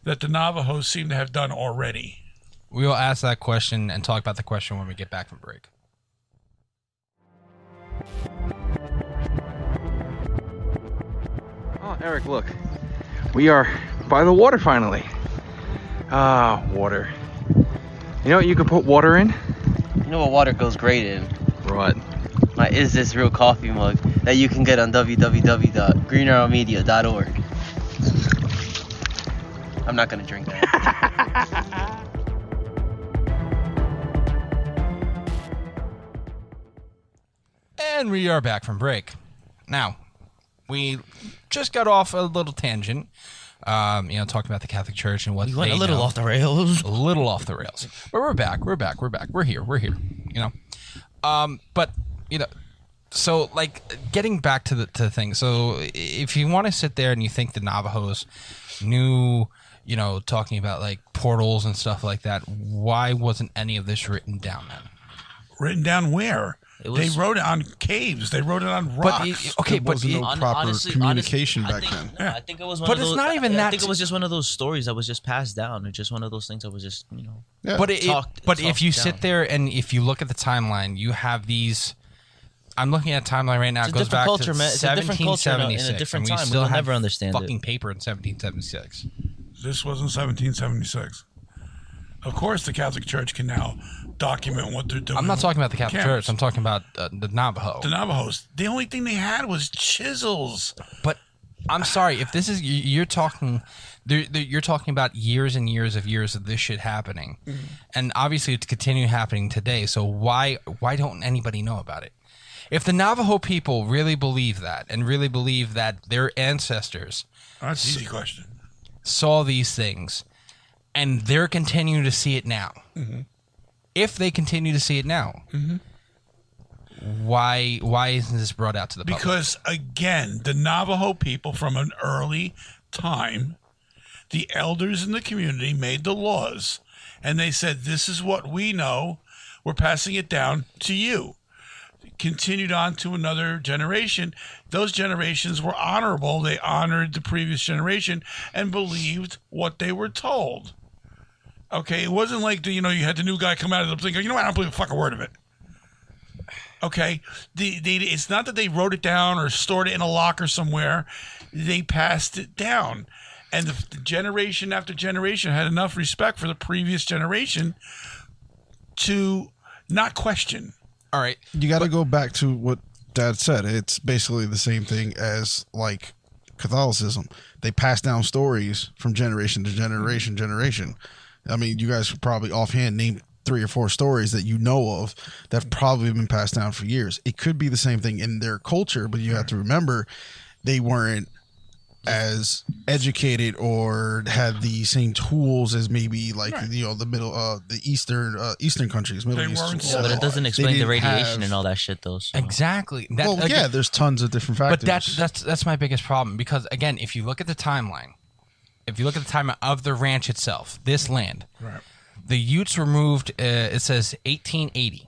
that the Navajos seem to have done already. We will ask that question and talk about the question when we get back from break. Oh, Eric, look. We are by the water finally. Ah, water. You know what you can put water in? You know what water goes great in? What? My Is This Real coffee mug that you can get on w w w dot green arrow media dot org. I'm not going to drink that. And we are back from break. Now, we just got off a little tangent, um, you know, talking about the Catholic Church and what we went they a little know. off the rails, a little off the rails. But we're back, we're back, we're back, we're here, we're here, you know. Um, but you know, so like getting back to the to the thing. So if you want to sit there and you think the Navajos knew, you know, talking about like portals and stuff like that, why wasn't any of this written down then? Written down where? Was, they wrote it on caves. They wrote it on rocks. But, okay, there wasn't but no it, proper honestly, communication honestly, back I think, then. Yeah. I think it was. One but of it's those, not even I, that. I think it was just one of those stories that was just passed down. It's just one of those things that was just you know. Yeah. But it, talked, it, but talked if you down. sit there and if you look at the timeline, you have these. I'm looking at a timeline right now. It goes back culture, to man. It's a different culture in a different time. We still we'll have never understand fucking it. paper in seventeen seventy-six. This wasn't seventeen seventy-six. Of course, the Catholic Church can now document what they're doing. I'm not talking about the Catholic Church. I'm talking about uh, the Navajo. The Navajos. The only thing they had was chisels. But I'm sorry if this is you're talking. They're, they're, you're talking about years and years of years of this shit happening, mm-hmm. and obviously it's continuing happening today. So why why don't anybody know about it? If the Navajo people really believe that and really believe that their ancestors oh, that's an easy question. saw these things. And they're continuing to see it now. Mm-hmm. If they continue to see it now, mm-hmm. why why isn't this brought out to the public? Because, again, the Navajo people from an early time, the elders in the community made the laws. And they said, this is what we know. We're passing it down to you. Continued on to another generation. Those generations were honorable. They honored the previous generation and believed what they were told. Okay, it wasn't like, the, you know, you had the new guy come out of the thing. You know what? I don't believe a fucking word of it. Okay, the, the, it's not that they wrote it down or stored it in a locker somewhere. They passed it down. And the, the generation after generation had enough respect for the previous generation to not question. All right. You got to go back to what Dad said. It's basically the same thing as, like, Catholicism. They pass down stories from generation to generation, generation. I mean, you guys would probably offhand name three or four stories that you know of that have probably been passed down for years. It could be the same thing in their culture, but you have to remember they weren't as educated or had the same tools as maybe like right. you know the middle uh the eastern uh, eastern countries middle they eastern yeah, but it doesn't explain the radiation have... and all that shit though so. exactly that, well again, yeah there's tons of different factors but that's that's that's my biggest problem because again if you look at the timeline if you look at the timeline of the ranch itself this land right. the Utes were moved uh, it says eighteen eighty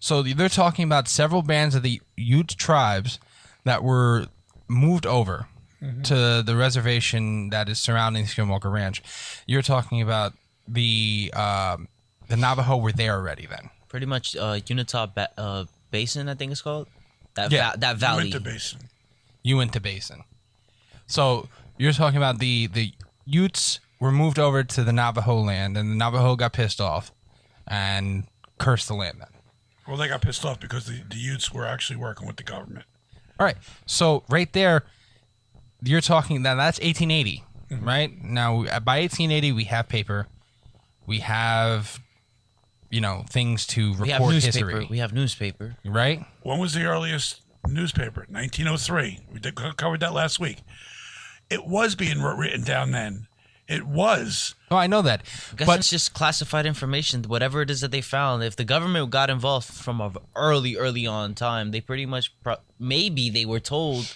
so they're talking about several bands of the Ute tribes that were moved over Mm-hmm. to the reservation that is surrounding Skinwalker Ranch. You're talking about the um, the Navajo were there already then. Pretty much uh, Unitah ba- uh, Basin, I think it's called. That yeah. va- that valley. Uinta Basin. Uinta Basin. So you're talking about the, the Utes were moved over to the Navajo land, and the Navajo got pissed off and cursed the land then. Well, they got pissed off because the, the Utes were actually working with the government. All right. So right there... You're talking that that's eighteen eighty, mm-hmm. right? Now, by eighteen eighty, we have paper. We have, you know, things to report we have history. We have newspaper. Right? When was the earliest newspaper, nineteen oh three. We did, covered that last week. It was being written down then. It was. Oh, I know that. I guess but it's just classified information, whatever it is that they found. If the government got involved from an early, early on time, they pretty much pro- maybe they were told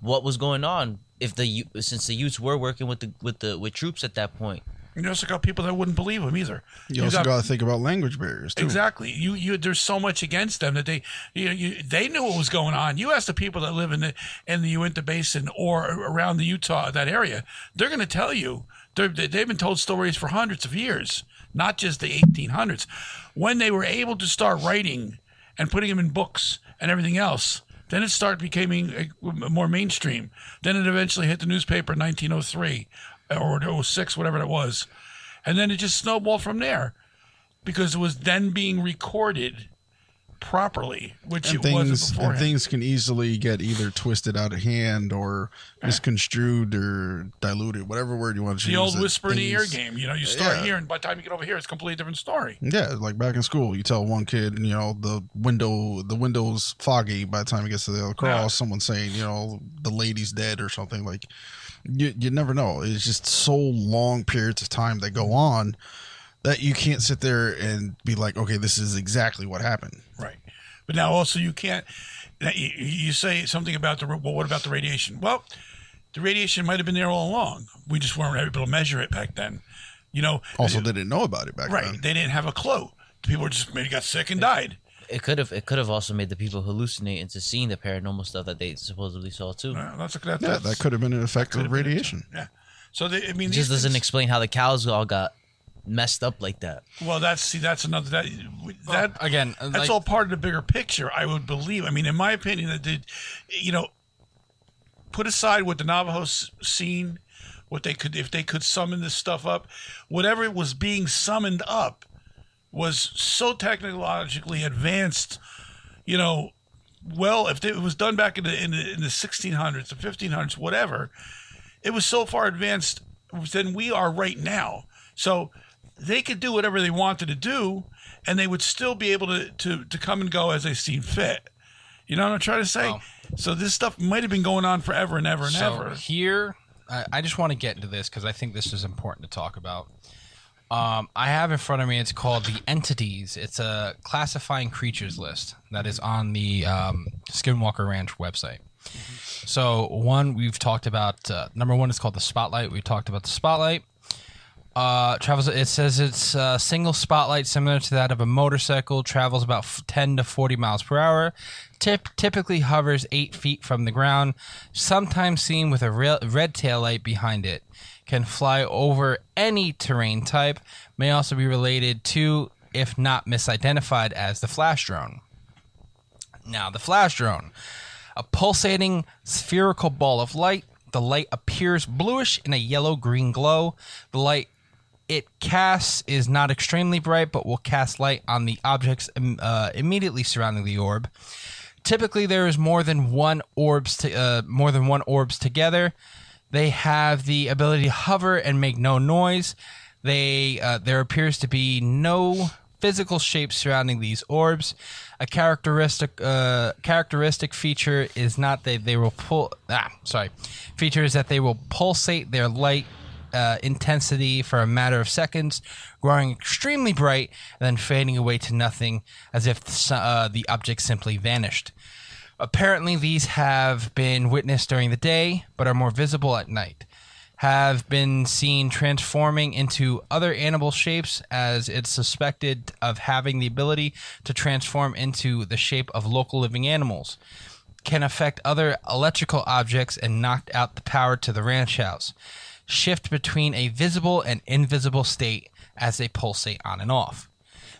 what was going on. If the since the youths were working with the with the with troops at that point. You also got people that wouldn't believe them either. You, you also got to think about language barriers too. Exactly. You you there's so much against them that they you, you they knew what was going on. You ask the people that live in the in the Uinta Basin or around the Utah that area, they're going to tell you. They're, they've been told stories for hundreds of years, not just the eighteen hundreds. When they were able to start writing and putting them in books and everything else, then it started becoming more mainstream. Then it eventually hit the newspaper in nineteen oh three or oh six, whatever it was. And then it just snowballed from there because it was then being recorded properly, which and it things, wasn't beforehand. And things can easily get either twisted out of hand or misconstrued or diluted, whatever word you want to the use. The old whisper in the ear game. You know, you start yeah. here, and by the time you get over here, it's a completely different story. Yeah, like back in school, you tell one kid, you know, the window, the window's foggy. By the time he gets to the other cross, yeah. someone's saying, you know, the lady's dead or something. Like, you, you never know. It's just so long periods of time that go on that you can't sit there and be like, okay, this is exactly what happened. Right. But now also you can't, you say something about the, well, what about the radiation? Well, the radiation might have been there all along. We just weren't able to measure it back then. You know. Also, they didn't know about it back right. then. Right. They didn't have a clue. The people just maybe got sick and died. It could have it could have also made the people hallucinate into seeing the paranormal stuff that they supposedly saw too. Uh, that's, that's, yeah, that could have been an effect of radiation. Been, yeah. So, they, I mean. It just doesn't things, explain how the cows all got messed up like that. Well, that's see, that's another that that well, again. That's like, all part of the bigger picture. I would believe. I mean, in my opinion, that did, you know, put aside what the Navajos seen, what they could if they could summon this stuff up, whatever was being summoned up was so technologically advanced. You know, well, if it was done back in the in the, in the sixteen hundreds, the fifteen hundreds, whatever, it was so far advanced than we are right now. So. They could do whatever they wanted to do, and they would still be able to, to, to come and go as they seem fit. You know what I'm trying to say? Oh. So this stuff might have been going on forever and ever and so ever. So here, I, I just want to get into this because I think this is important to talk about. Um, I have in front of me, it's called the Entities. It's a classifying creatures list that is on the um, Skinwalker Ranch website. Mm-hmm. So one, we've talked about, uh, number one is called the Spotlight. We talked about the Spotlight. Uh, travels. It says it's a single spotlight similar to that of a motorcycle, travels about ten to forty miles per hour, Tip, typically hovers eight feet from the ground, sometimes seen with a re- red taillight behind it, can fly over any terrain type, may also be related to, if not misidentified as, the flash drone. Now, the flash drone, a pulsating spherical ball of light. The light appears bluish in a yellow-green glow. The light it casts is not extremely bright, but will cast light on the objects uh, immediately surrounding the orb. Typically, there is more than one orbs to, uh, more than one orbs together. They have the ability to hover and make no noise. They uh, there appears to be no physical shapes surrounding these orbs. A characteristic uh, characteristic feature is not that they will pull. Ah, sorry. Feature is that they will pulsate their light. Uh, intensity for a matter of seconds, growing extremely bright and then fading away to nothing as if the, uh, the object simply vanished. Apparently, these have been witnessed during the day, but are more visible at night. Have been seen transforming into other animal shapes, as it's suspected of having the ability to transform into the shape of local living animals. Can affect other electrical objects and knock out the power to the ranch house. Shift between a visible and invisible state as they pulsate on and off.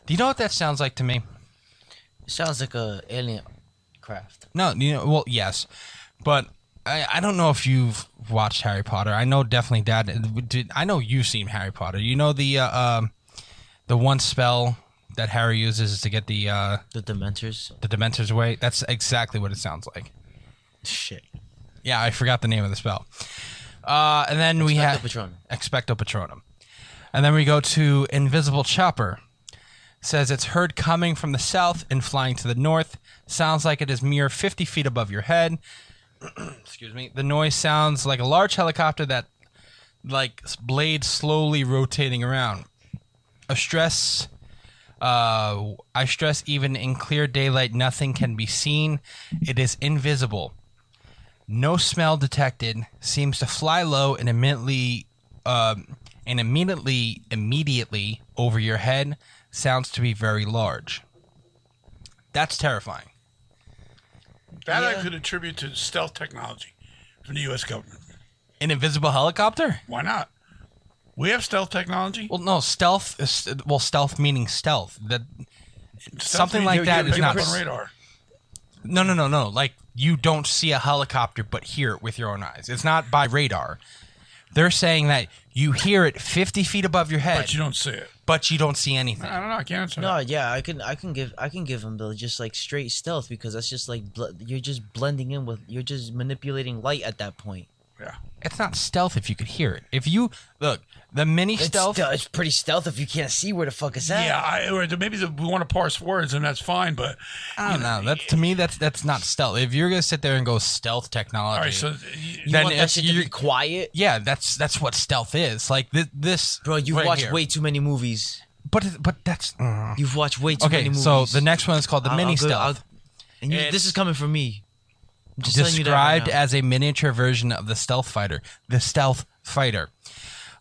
Do you know what that sounds like to me? It sounds like a alien craft. No, you know, well, yes, but I, I don't know if you've watched Harry Potter. I know definitely, Dad. Did, I know you've seen Harry Potter. You know the uh, um, the one spell that Harry uses is to get the uh, the Dementors. The Dementors away. That's exactly what it sounds like. Shit. Yeah, I forgot the name of the spell. Uh, and then Expecto we have Patronum. Expecto Patronum. And then we go to Invisible Chopper. says it's heard coming from the south and flying to the north. Sounds like it is mere fifty feet above your head. Excuse me. The noise sounds like a large helicopter that, like, blade slowly rotating around. A stress... Uh, I stress even in clear daylight, nothing can be seen. It is invisible. No smell detected. Seems to fly low and immediately, um, and immediately, immediately over your head. Sounds to be very large. That's terrifying. That yeah. I could attribute to stealth technology from the U S government. An invisible helicopter? Why not? We have stealth technology? Well, no, stealth is, well, stealth meaning stealth. That stealth something like that is not on radar. No, no, no, no. Like, you don't see a helicopter but hear it with your own eyes. It's not by radar. They're saying that you hear it fifty feet above your head, but you don't see it. But you don't see anything. I don't know. I can't answer that. No, yeah, I can I can give I can give him the just like straight stealth, because that's just like bl- you're just blending in with you're just manipulating light at that point. Yeah. It's not stealth if you could hear it. If you look, the mini it's stealth, st- it's pretty stealth if you can't see where the fuck is that. Yeah, I, or maybe the, we want to parse words, and that's fine. But I don't know. know. That to me, that's that's not stealth. If you're gonna sit there and go stealth technology, all right, so you then want that shit to be quiet. Yeah, that's that's what stealth is. Like this, this bro, you've right watched here. way too many movies. But but that's uh, you've watched way too okay, many movies. Okay, so the next one is called the I'll, mini I'll go, stealth. And you, this is coming from me. Just described right as a miniature version of the stealth fighter. The stealth fighter.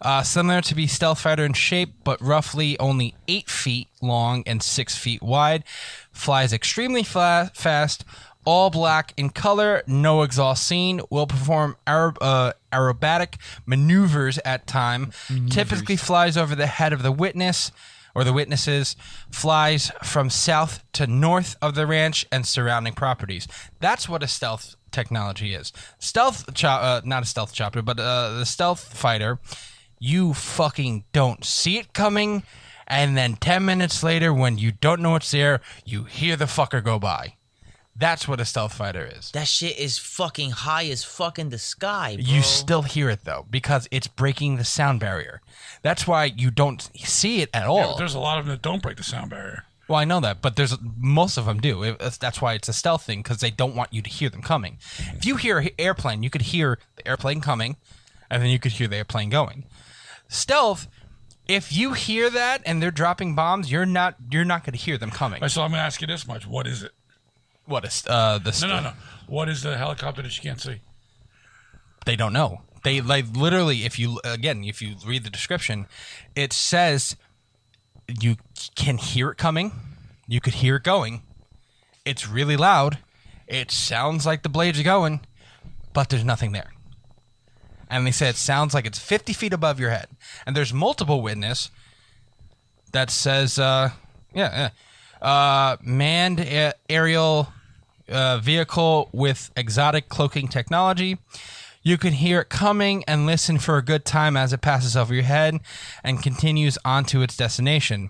Uh, similar to the stealth fighter in shape, but roughly only eight feet long and six feet wide. Flies extremely fla- fast. All black in color. No exhaust seen. Will perform aer- uh, aerobatic maneuvers at time. Maneuvers. Typically flies over the head of the witness or the witnesses. Flies from south to north of the ranch and surrounding properties. That's what a stealth technology is. Stealth, cho- uh, not a stealth chopper, but uh, the stealth fighter. You fucking don't see it coming, and then ten minutes later, when you don't know it's there, you hear the fucker go by. That's what a stealth fighter is. That shit is fucking high as fuck in the sky, bro. You still hear it, though, because it's breaking the sound barrier. That's why you don't see it at all. Yeah, but there's a lot of them that don't break the sound barrier. Well, I know that, but there's most of them do. It, that's why it's a stealth thing, because they don't want you to hear them coming. If you hear an airplane, you could hear the airplane coming, and then you could hear the airplane going. Stealth, if you hear that and they're dropping bombs, you're not you're not going to hear them coming. Right, so I'm going to ask you this much. What is it? What is uh, the... St- no, no, no. What is the helicopter that you can't see? They don't know. They, like, literally, if you... Again, if you read the description, it says you can hear it coming. You could hear it going. It's really loud. It sounds like the blades are going, but there's nothing there. And they say it sounds like it's fifty feet above your head. And there's multiple witness that says, uh, yeah, yeah. Uh, manned a- aerial uh, vehicle with exotic cloaking technology. You can hear it coming and listen for a good time as it passes over your head and continues on to its destination.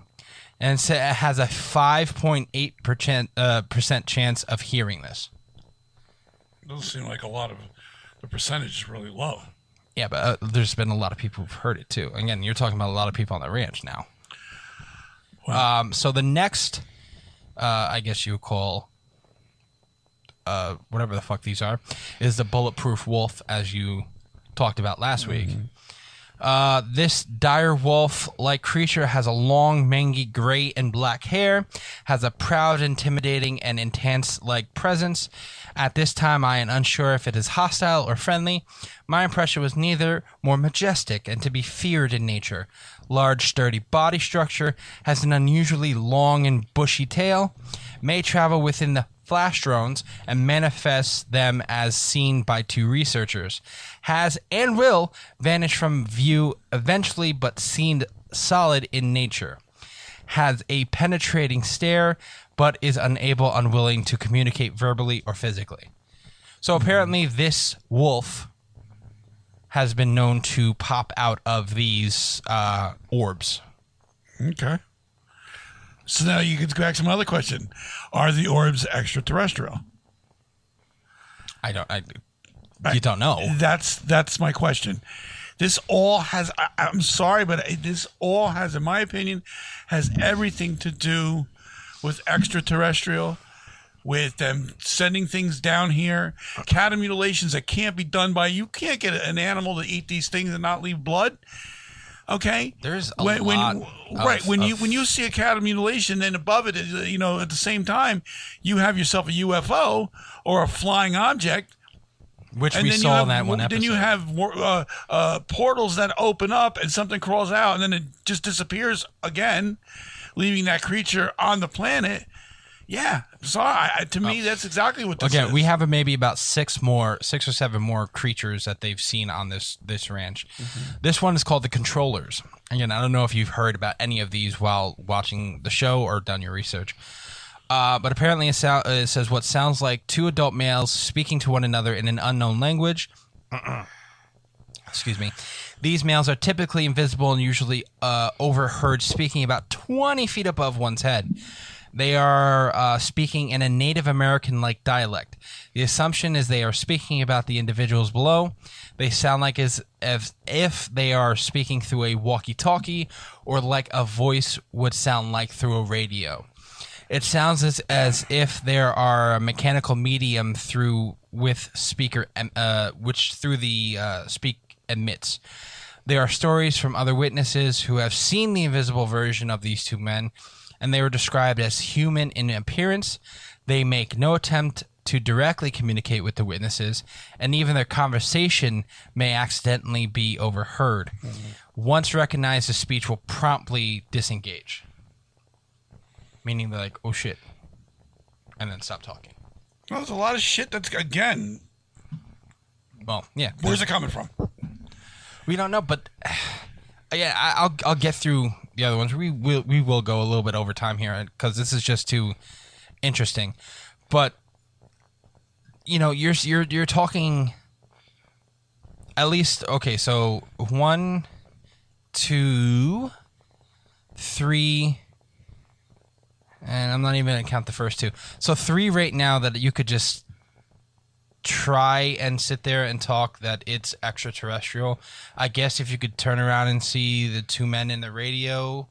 And so it has a five point eight percent uh, percent chance of hearing this. Doesn't seem like a lot of the percentage is really low. Yeah, but uh, there's been a lot of people who've heard it, too. Again, you're talking about a lot of people on the ranch now. Wow. Um, so the next, uh, I guess you would call, uh, whatever the fuck these are, is the bulletproof wolf, as you talked about last mm-hmm. week. Uh, this dire wolf-like creature has a long, mangy gray and black hair, has a proud, intimidating, and intense-like presence. At this time, I am unsure if it is hostile or friendly. My impression was neither, more majestic and to be feared in nature. Large, sturdy body structure, has an unusually long and bushy tail, may travel within the flash drones and manifests them as seen by two researchers. Has and will vanish from view eventually, but seemed solid in nature. Has a penetrating stare, but is unable, unwilling to communicate verbally or physically. So apparently this wolf has been known to pop out of these uh, orbs. Okay. So now you can go back to my other question. Are the orbs extraterrestrial? I don't I, you I, don't know. That's that's my question. This all has, I, I'm sorry, but this all has, in my opinion, has everything to do with extraterrestrial, with them sending things down here, cattle mutilations that can't be done by, you can't get an animal to eat these things and not leave blood. Okay. There's a when, lot. When, of, right. When of, you when you see a cattle mutilation, and above it, you know, at the same time, you have yourself a U F O or a flying object, which we saw in that one episode. Then you have uh, uh, portals that open up, and something crawls out, and then it just disappears again, leaving that creature on the planet. Yeah, sorry. I, to me, oh. that's exactly what this Again, is. We have maybe about six more, six or seven more creatures that they've seen on this this ranch. Mm-hmm. This one is called the Controllers. Again, I don't know if you've heard about any of these while watching the show or done your research. Uh, but apparently it, so- it says what sounds like two adult males speaking to one another in an unknown language. Excuse me. These males are typically invisible and usually uh, overheard speaking about twenty feet above one's head. They are uh, speaking in a Native American-like dialect. The assumption is they are speaking about the individuals below. They sound like as if, if they are speaking through a walkie-talkie, or like a voice would sound like through a radio. It sounds as, as if there are a mechanical medium through with speaker, uh, which through the uh, speak emits. There are stories from other witnesses who have seen the invisible version of these two men, and they were described as human in appearance. They make no attempt to directly communicate with the witnesses, and even their conversation may accidentally be overheard. Mm-hmm. Once recognized, the speech will promptly disengage. Meaning they're like, oh shit, and then stop talking. Well, there's a lot of shit that's, again... Well, yeah. Where's it coming from? We don't know, but... Yeah, I'll I'll get through the other ones. We will we will go a little bit over time here because this is just too interesting. But you know, you're you're you're talking at least okay. So one, two, three, and I'm not even gonna count the first two. So three right now that you could just try and sit there and talk that it's extraterrestrial. I guess if you could turn around and see the two men in the radio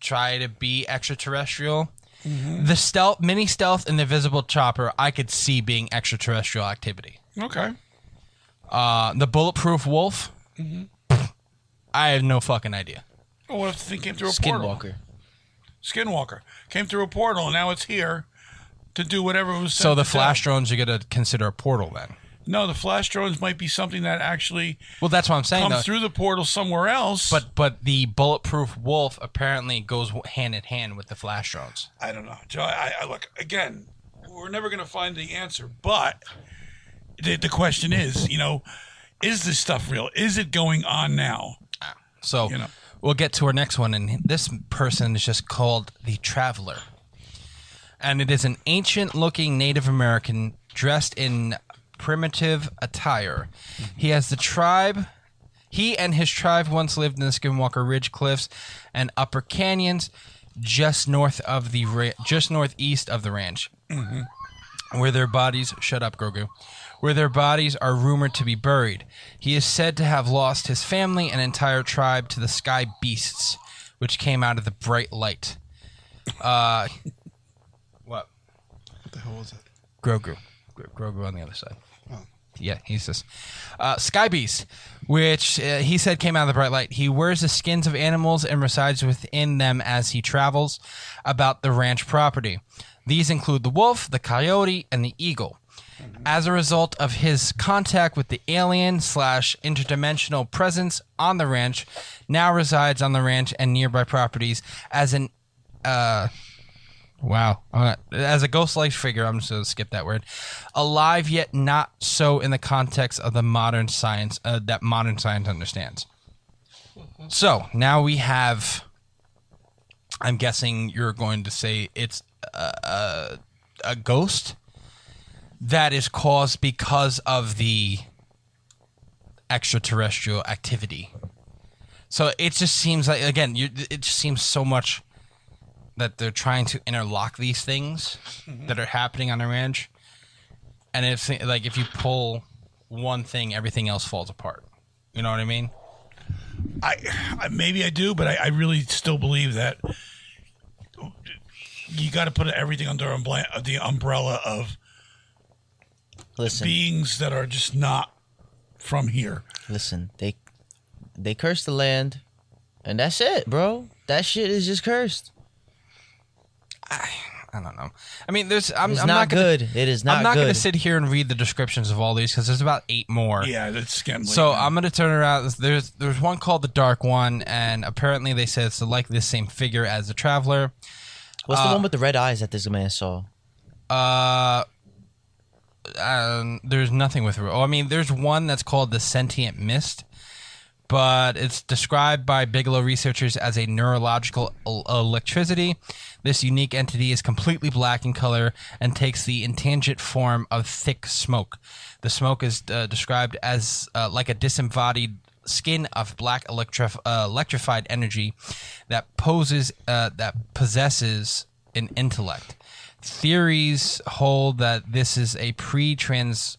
try to be extraterrestrial. Mm-hmm. The stealth, mini stealth, and the visible chopper, I could see being extraterrestrial activity. Okay. Uh, the bulletproof wolf, mm-hmm. I have no fucking idea. Well, what if the thing came through a portal? Skinwalker. Came through a portal, and now it's here. To do whatever it was said. So the flash drones, you're going to consider a portal then? No, the flash drones might be something that actually well, that's what I'm saying, comes though. Through the portal somewhere else. But but the bulletproof wolf apparently goes hand in hand with the flash drones. I don't know. Joe, I, I, look, again, we're never going to find the answer. But the, the question is, you know, is this stuff real? Is it going on now? So you know. We'll get to our next one. And this person is just called the Traveler. And it is an ancient-looking Native American dressed in primitive attire. He has the tribe. He and his tribe once lived in the Skinwalker Ridge cliffs and upper canyons, just north of the ra- just northeast of the ranch, mm-hmm. where their bodies. Shut up, Grogu. Where their bodies are rumored to be buried. He is said to have lost his family and entire tribe to the sky beasts, which came out of the bright light. Uh. What the hell was it? Grogu. Grogu on the other side. Oh. Yeah, he's this. Uh, Sky Beast, which uh, he said came out of the bright light. He wears the skins of animals and resides within them as he travels about the ranch property. These include the wolf, the coyote, and the eagle. As a result of his contact with the alien slash interdimensional presence on the ranch, now resides on the ranch and nearby properties as an... Uh, Wow. Uh, as a ghost-like figure, I'm just going to skip that word. Alive, yet not so in the context of the modern science uh, that modern science understands. So now we have, I'm guessing you're going to say it's a, a, a ghost that is caused because of the extraterrestrial activity. So it just seems like, again, you, it just seems so much... that they're trying to interlock these things mm-hmm. that are happening on the ranch. And if like if you pull one thing, everything else falls apart. You know what I mean? I, I maybe I do, but I, I really still believe that you got to put everything under umbla- the umbrella of Listen. beings that are just not from here. Listen, they they curse the land, and that's it, bro. That shit is just cursed. I, I don't know. I mean, there's. I'm, it's I'm not, not gonna, good. It is not. I'm not going to sit here and read the descriptions of all these because there's about eight more. Yeah, that's scandal. So man. I'm going to turn around. There's there's one called the Dark One, and apparently they say it's likely the same figure as the Traveler. What's uh, the one with the red eyes that this man saw? Uh, um, there's nothing with. Oh, I mean, there's one that's called the Sentient Mist. But it's described by Bigelow researchers as a neurological el- electricity. This unique entity is completely black in color and takes the intangent form of thick smoke. The smoke is uh, described as uh, like a disembodied skin of black electrif- uh, electrified energy that poses uh, that possesses an intellect. Theories hold that this is a pre-trans.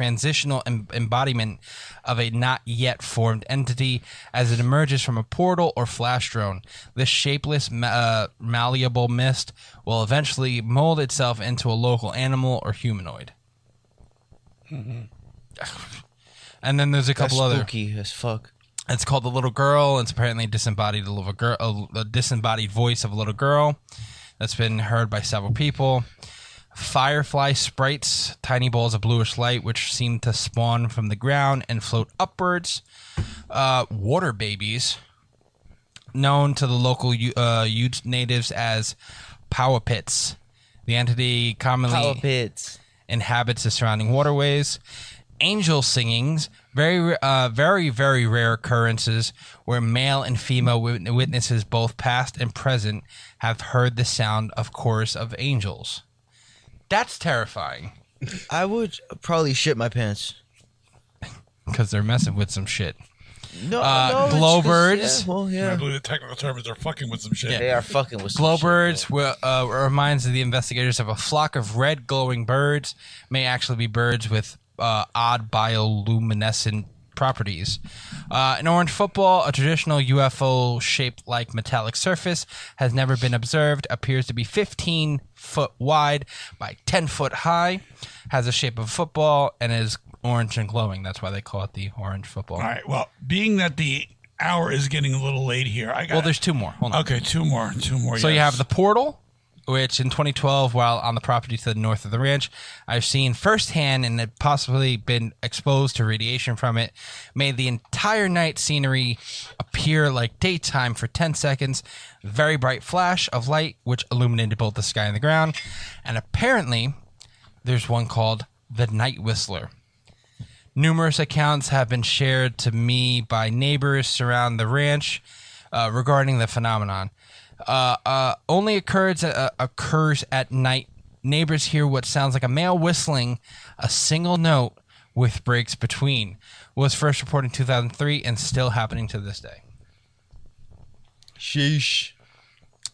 transitional em- embodiment of a not yet formed entity as it emerges from a portal or flash drone. This shapeless, ma- uh, malleable mist will eventually mold itself into a local animal or humanoid. Mm-hmm. And then there's a couple That's spooky other. As fuck. It's called The Little Girl. It's apparently disembodied a little girl, a, a disembodied voice of a little girl that's been heard by several people. Firefly sprites, tiny balls of bluish light which seem to spawn from the ground and float upwards. Uh, water babies, known to the local uh, Ute natives as powapits. The entity commonly powapits. inhabits the surrounding waterways. Angel singings, very, uh, very, very rare occurrences where male and female witnesses, both past and present, have heard the sound of chorus of angels. That's terrifying. I would probably shit my pants. Because they're messing with some shit. No, uh, no glowbirds. Yeah, well, yeah. I believe the technical term is they're fucking with some shit. Yeah, they are fucking with some glowbirds, shit. Glowbirds yeah. uh, reminds the investigators of a flock of red glowing birds. May actually be birds with uh, odd bioluminescent properties. Uh, an orange football, a traditional U F O shaped like metallic surface, has never been observed, appears to be fifteen foot wide by ten foot high, has the shape of a football, and is orange and glowing. That's why they call it the orange football. All right. Well, being that the hour is getting a little late here, I got Well, there's two more. Hold on. Okay, two more. Two more. So yes. You have the portal, which in twenty twelve, while on the property to the north of the ranch, I've seen firsthand and had possibly been exposed to radiation from it, made the entire night scenery appear like daytime for ten seconds. Very bright flash of light, which illuminated both the sky and the ground. And apparently, there's one called the Night Whistler. Numerous accounts have been shared to me by neighbors surrounding the ranch uh, regarding the phenomenon. Uh, uh, only occurs uh, occurs at night. Neighbors hear what sounds like a male whistling a single note with breaks between. Was first reported in two thousand three and still happening to this day. Sheesh.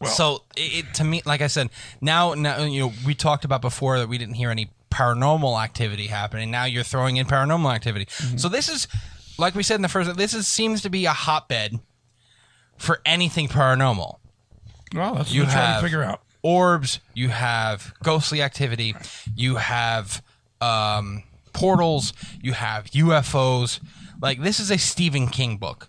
Well. So it, it to me, like I said, now now you know we talked about before that we didn't hear any paranormal activity happening. Now you're throwing in paranormal activity. Mm-hmm. So this is, like we said in the first, this is, seems to be a hotbed for anything paranormal. Well, that's you what I'm trying to figure out. Orbs, you have ghostly activity, you have um, portals, you have U F Os. Like, this is a Stephen King book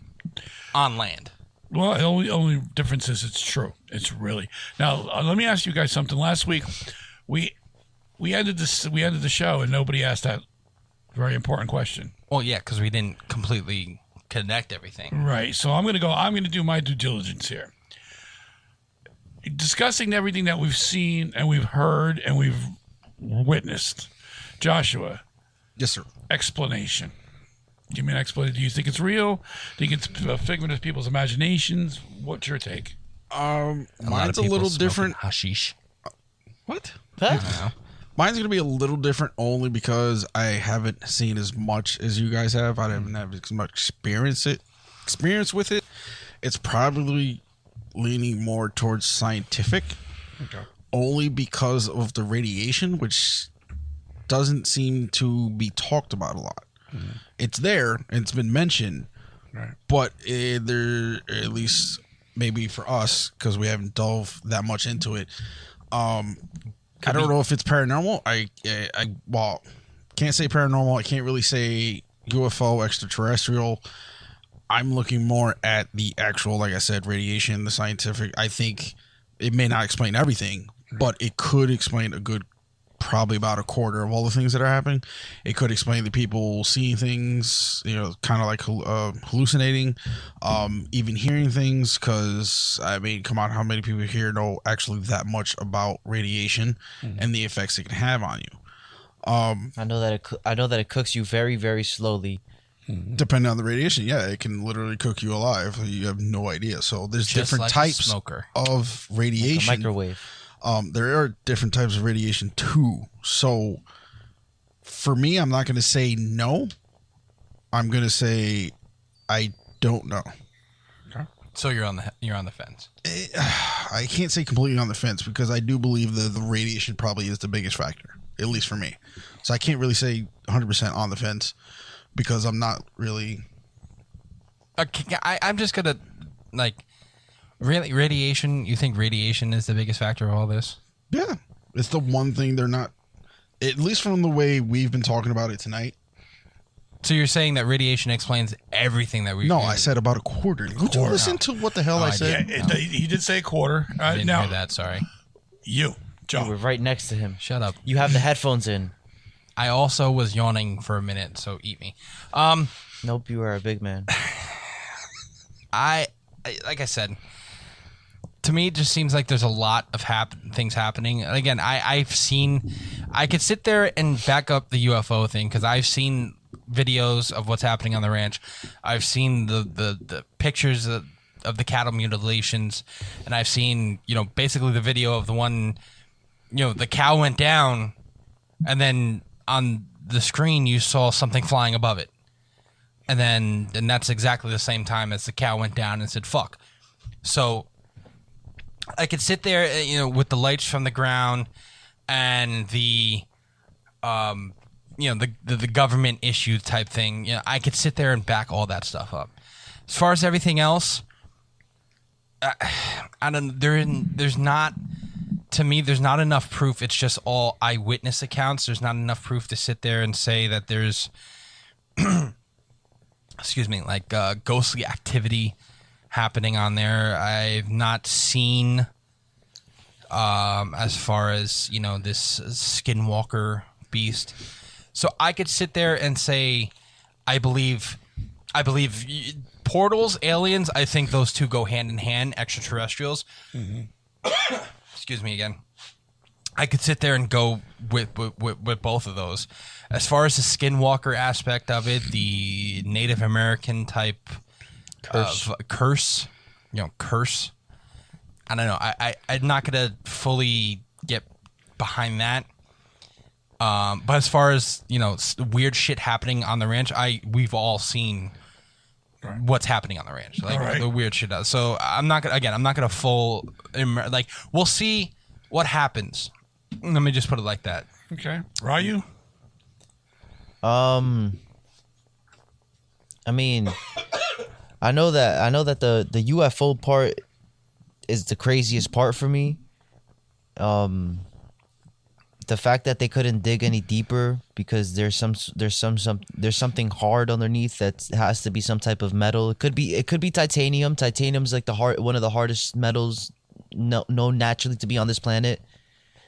on land. Well, the only, only difference is it's true. It's really. Now, uh, let me ask you guys something. Last week, we we ended this we ended the show, and nobody asked that very important question. Well, yeah, because we didn't completely connect everything. Right. So I'm gonna go. I'm gonna do my due diligence here. Discussing everything that we've seen and we've heard and we've witnessed. Joshua. Yes, sir. Explanation. Give me an explanation. Do you think it's real? Do you think it's a figment of people's imaginations? What's your take? Um, a mine's a little different. Hashish. What? Huh? Mine's going to be a little different only because I haven't seen as much as you guys have. I haven't had as much experience, it, experience with it. It's probably leaning more towards scientific, okay, only because of the radiation, which doesn't seem to be talked about a lot. Mm-hmm. It's there and it's been mentioned, right? But uh, there, at least maybe for us, because we haven't delved that much into it. Um, Could I don't be. know if it's paranormal. I, I, I, well, can't say paranormal. I can't really say U F O, extraterrestrial. I'm looking more at the actual, like I said, radiation, the scientific. I think it may not explain everything, but it could explain a good, probably about a quarter of all the things that are happening. It could explain the people seeing things, you know, kind of like uh, hallucinating, um, even hearing things. Because, I mean, come on, how many people here know actually that much about radiation mm-hmm. and the effects it can have on you? Um, I know that it, I know that it cooks you very, very slowly. Depending on the radiation, yeah, it can literally cook you alive. You have no idea. So there's Just different like types of radiation. Like a microwave. Um, there are different types of radiation too. So for me, I'm not going to say no. I'm going to say I don't know. Okay. So you're on the you're on the fence. It, I can't say completely on the fence because I do believe that the radiation probably is the biggest factor, at least for me. So I can't really say one hundred percent on the fence. Because I'm not really. Okay, I, I'm just gonna like, really radiation. You think radiation is the biggest factor of all this? Yeah, it's the one thing they're not. At least from the way we've been talking about it tonight. So you're saying that radiation explains everything that we. No, I said about a quarter. A quarter. Would you listen to what the hell oh, I said? Yeah, no. it, he did say a quarter. Uh, I didn't now, hear that. Sorry. You, Joe. You were right next to him. Shut up. You have the headphones in. I also was yawning for a minute, so eat me. Um, nope, you are a big man. I, like I said, to me, it just seems like there's a lot of hap- things happening. And again, I, I've seen, I could sit there and back up the U F O thing because I've seen videos of what's happening on the ranch. I've seen the, the, the pictures of, of the cattle mutilations, and I've seen, you know, basically the video of the one, you know, the cow went down and then on the screen, you saw something flying above it. And then, and that's exactly the same time as the cow went down and said, fuck. So I could sit there, you know, with the lights from the ground and the, um, you know, the, the, the government issue type thing. You know, I could sit there and back all that stuff up. As far as everything else, I, I don't, there isn't, there's not, to me, there's not enough proof. It's just all eyewitness accounts. There's not enough proof to sit there and say that there's, excuse me, like uh, ghostly activity happening on there. I've not seen, um, as far as, you know, this skinwalker beast. So I could sit there and say, I believe, I believe portals, aliens. I think those two go hand in hand. Extraterrestrials. Mm-hmm. Excuse me again. I could sit there and go with, with with both of those. As far as the skinwalker aspect of it, the Native American type curse, of curse you know, curse. I don't know. I, I, I'm not going to fully get behind that. Um, but as far as, you know, weird shit happening on the ranch, I we've all seen Right. what's happening on the ranch, like right. the weird shit does. So I'm not gonna again I'm not gonna full like we'll see what happens. Let me just put it like that. Okay. Huayu? Um I mean I know that I know that the, the U F O part is the craziest part for me. Um the fact that they couldn't dig any deeper because there's some there's some, some there's something hard underneath that has to be some type of metal. It could be it could be titanium. Titanium's like the hard one of the hardest metals known no naturally to be on this planet.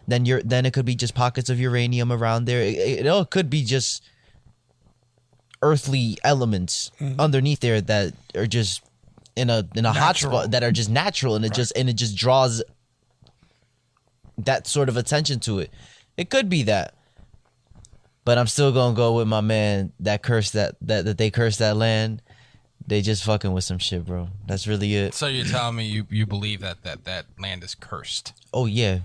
Then you're then it could be just pockets of uranium around there. It, it, it all could be just earthly elements mm-hmm. underneath there that are just in a in a hotspot that are just natural and it right. just and it just draws that sort of attention to it. It could be that, but I'm still gonna go with my man that cursed that that that they cursed that land. They just fucking with some shit, bro. That's really it. So you're telling me you, you believe that, that that land is cursed? Oh yeah.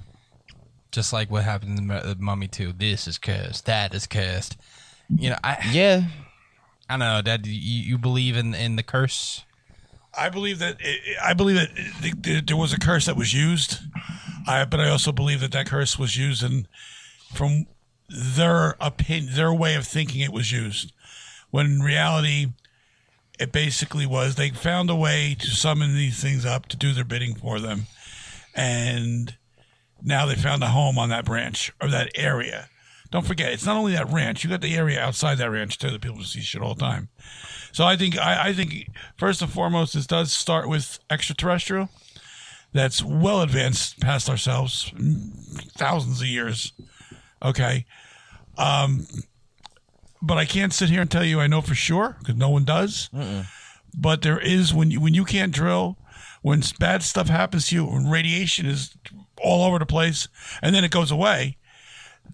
Just like what happened in the Mummy two. This is cursed. That is cursed. You know, I yeah. I don't know, Dad. You, you believe in, in the curse? I believe that it, I believe that it, it, there was a curse that was used. I but I also believe that that curse was used in. From their opinion, their way of thinking it was used. when in reality, it basically was they found a way to summon these things up to do their bidding for them. And now they found a home on that branch or that area. Don't forget, it's not only that ranch. You got the area outside that ranch, too, that people see shit all the time. So I think, I, I think first and foremost, this does start with extraterrestrial. That's well advanced past ourselves, thousands of years. Okay. Um, but I can't sit here and tell you I know for sure, because no one does. Uh-uh. But there is, when you, when you can't drill, when bad stuff happens to you, when radiation is all over the place, and then it goes away,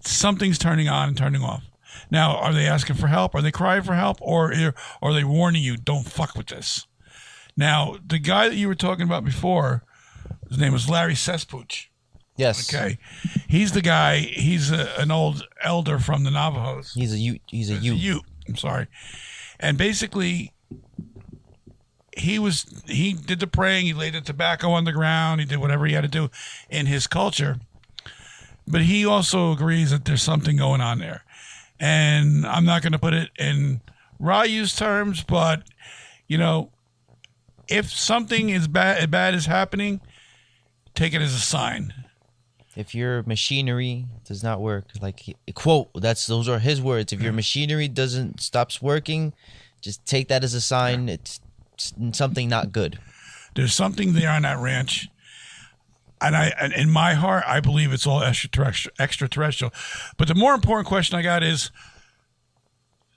something's turning on and turning off. Now, are they asking for help? Are they crying for help? Or are they warning you, don't fuck with this? Now, the guy that you were talking about before, his name was Larry Sespuch. Yes. Okay. He's the guy. He's a, an old elder from the Navajos. He's a Ute. He's a Ute. He's a Ute. I'm sorry. And basically, he was he did the praying. He laid the tobacco on the ground. He did whatever he had to do in his culture. But he also agrees that there's something going on there. And I'm not going to put it in Ryu's terms, but, you know, if something is bad, bad is happening, take it as a sign. If your machinery does not work, like, quote, that's those are his words. If your machinery doesn't stops working, just take that as a sign. It's something not good. There's something there on that ranch. And I, and in my heart, I believe it's all extraterrestrial, extraterrestrial. But the more important question I got is,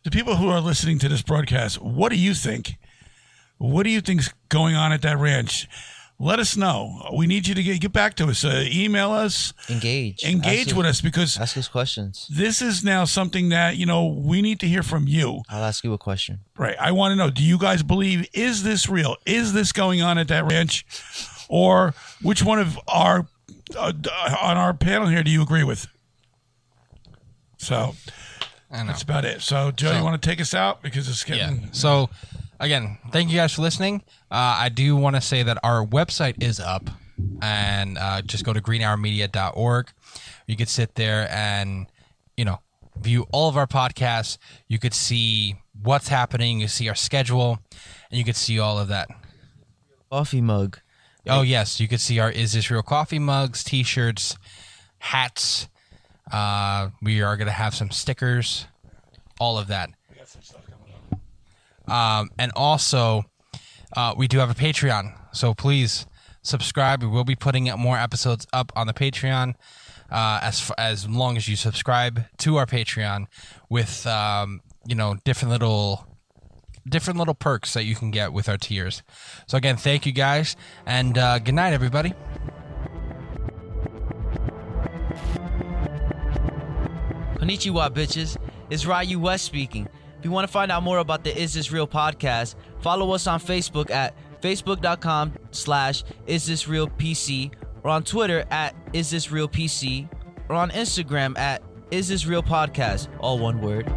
the people who are listening to this broadcast, what do you think? What do you think's going on at that ranch? Let us know. We need you to get, get back to us. Uh, email us. Engage. Engage ask with you, us because. Ask us questions. This is now something that, you know, we need to hear from you. I'll ask you a question. Right. I want to know, do you guys believe, is this real? Is this going on at that ranch? Or which one of our, uh, on our panel here do you agree with? So that's about it. So, Joe, so, you want to take us out? Because it's getting. Yeah. So. Again, thank you guys for listening. Uh, I do want to say that our website is up, and uh, just go to green hour media dot org. You could sit there and, you know, view all of our podcasts. You could see what's happening. You see our schedule, and you could see all of that. Coffee mug. Oh, yes. You could see our Is This Real coffee mugs, T-shirts, hats. Uh, we are going to have some stickers, all of that. We got some stuff. Um, and also, uh, we do have a Patreon, so please subscribe. We will be putting up more episodes up on the Patreon uh, as as long as you subscribe to our Patreon with um, you know different little different little perks that you can get with our tiers. So again, thank you guys, and uh, good night, everybody. Konnichiwa, bitches. It's Huayu West speaking. If you want to find out more about the Is This Real podcast, follow us on Facebook at facebook.com slash Is This Real PC, or on Twitter at Is This Real P C, or on Instagram at Is This Real Podcast, all one word.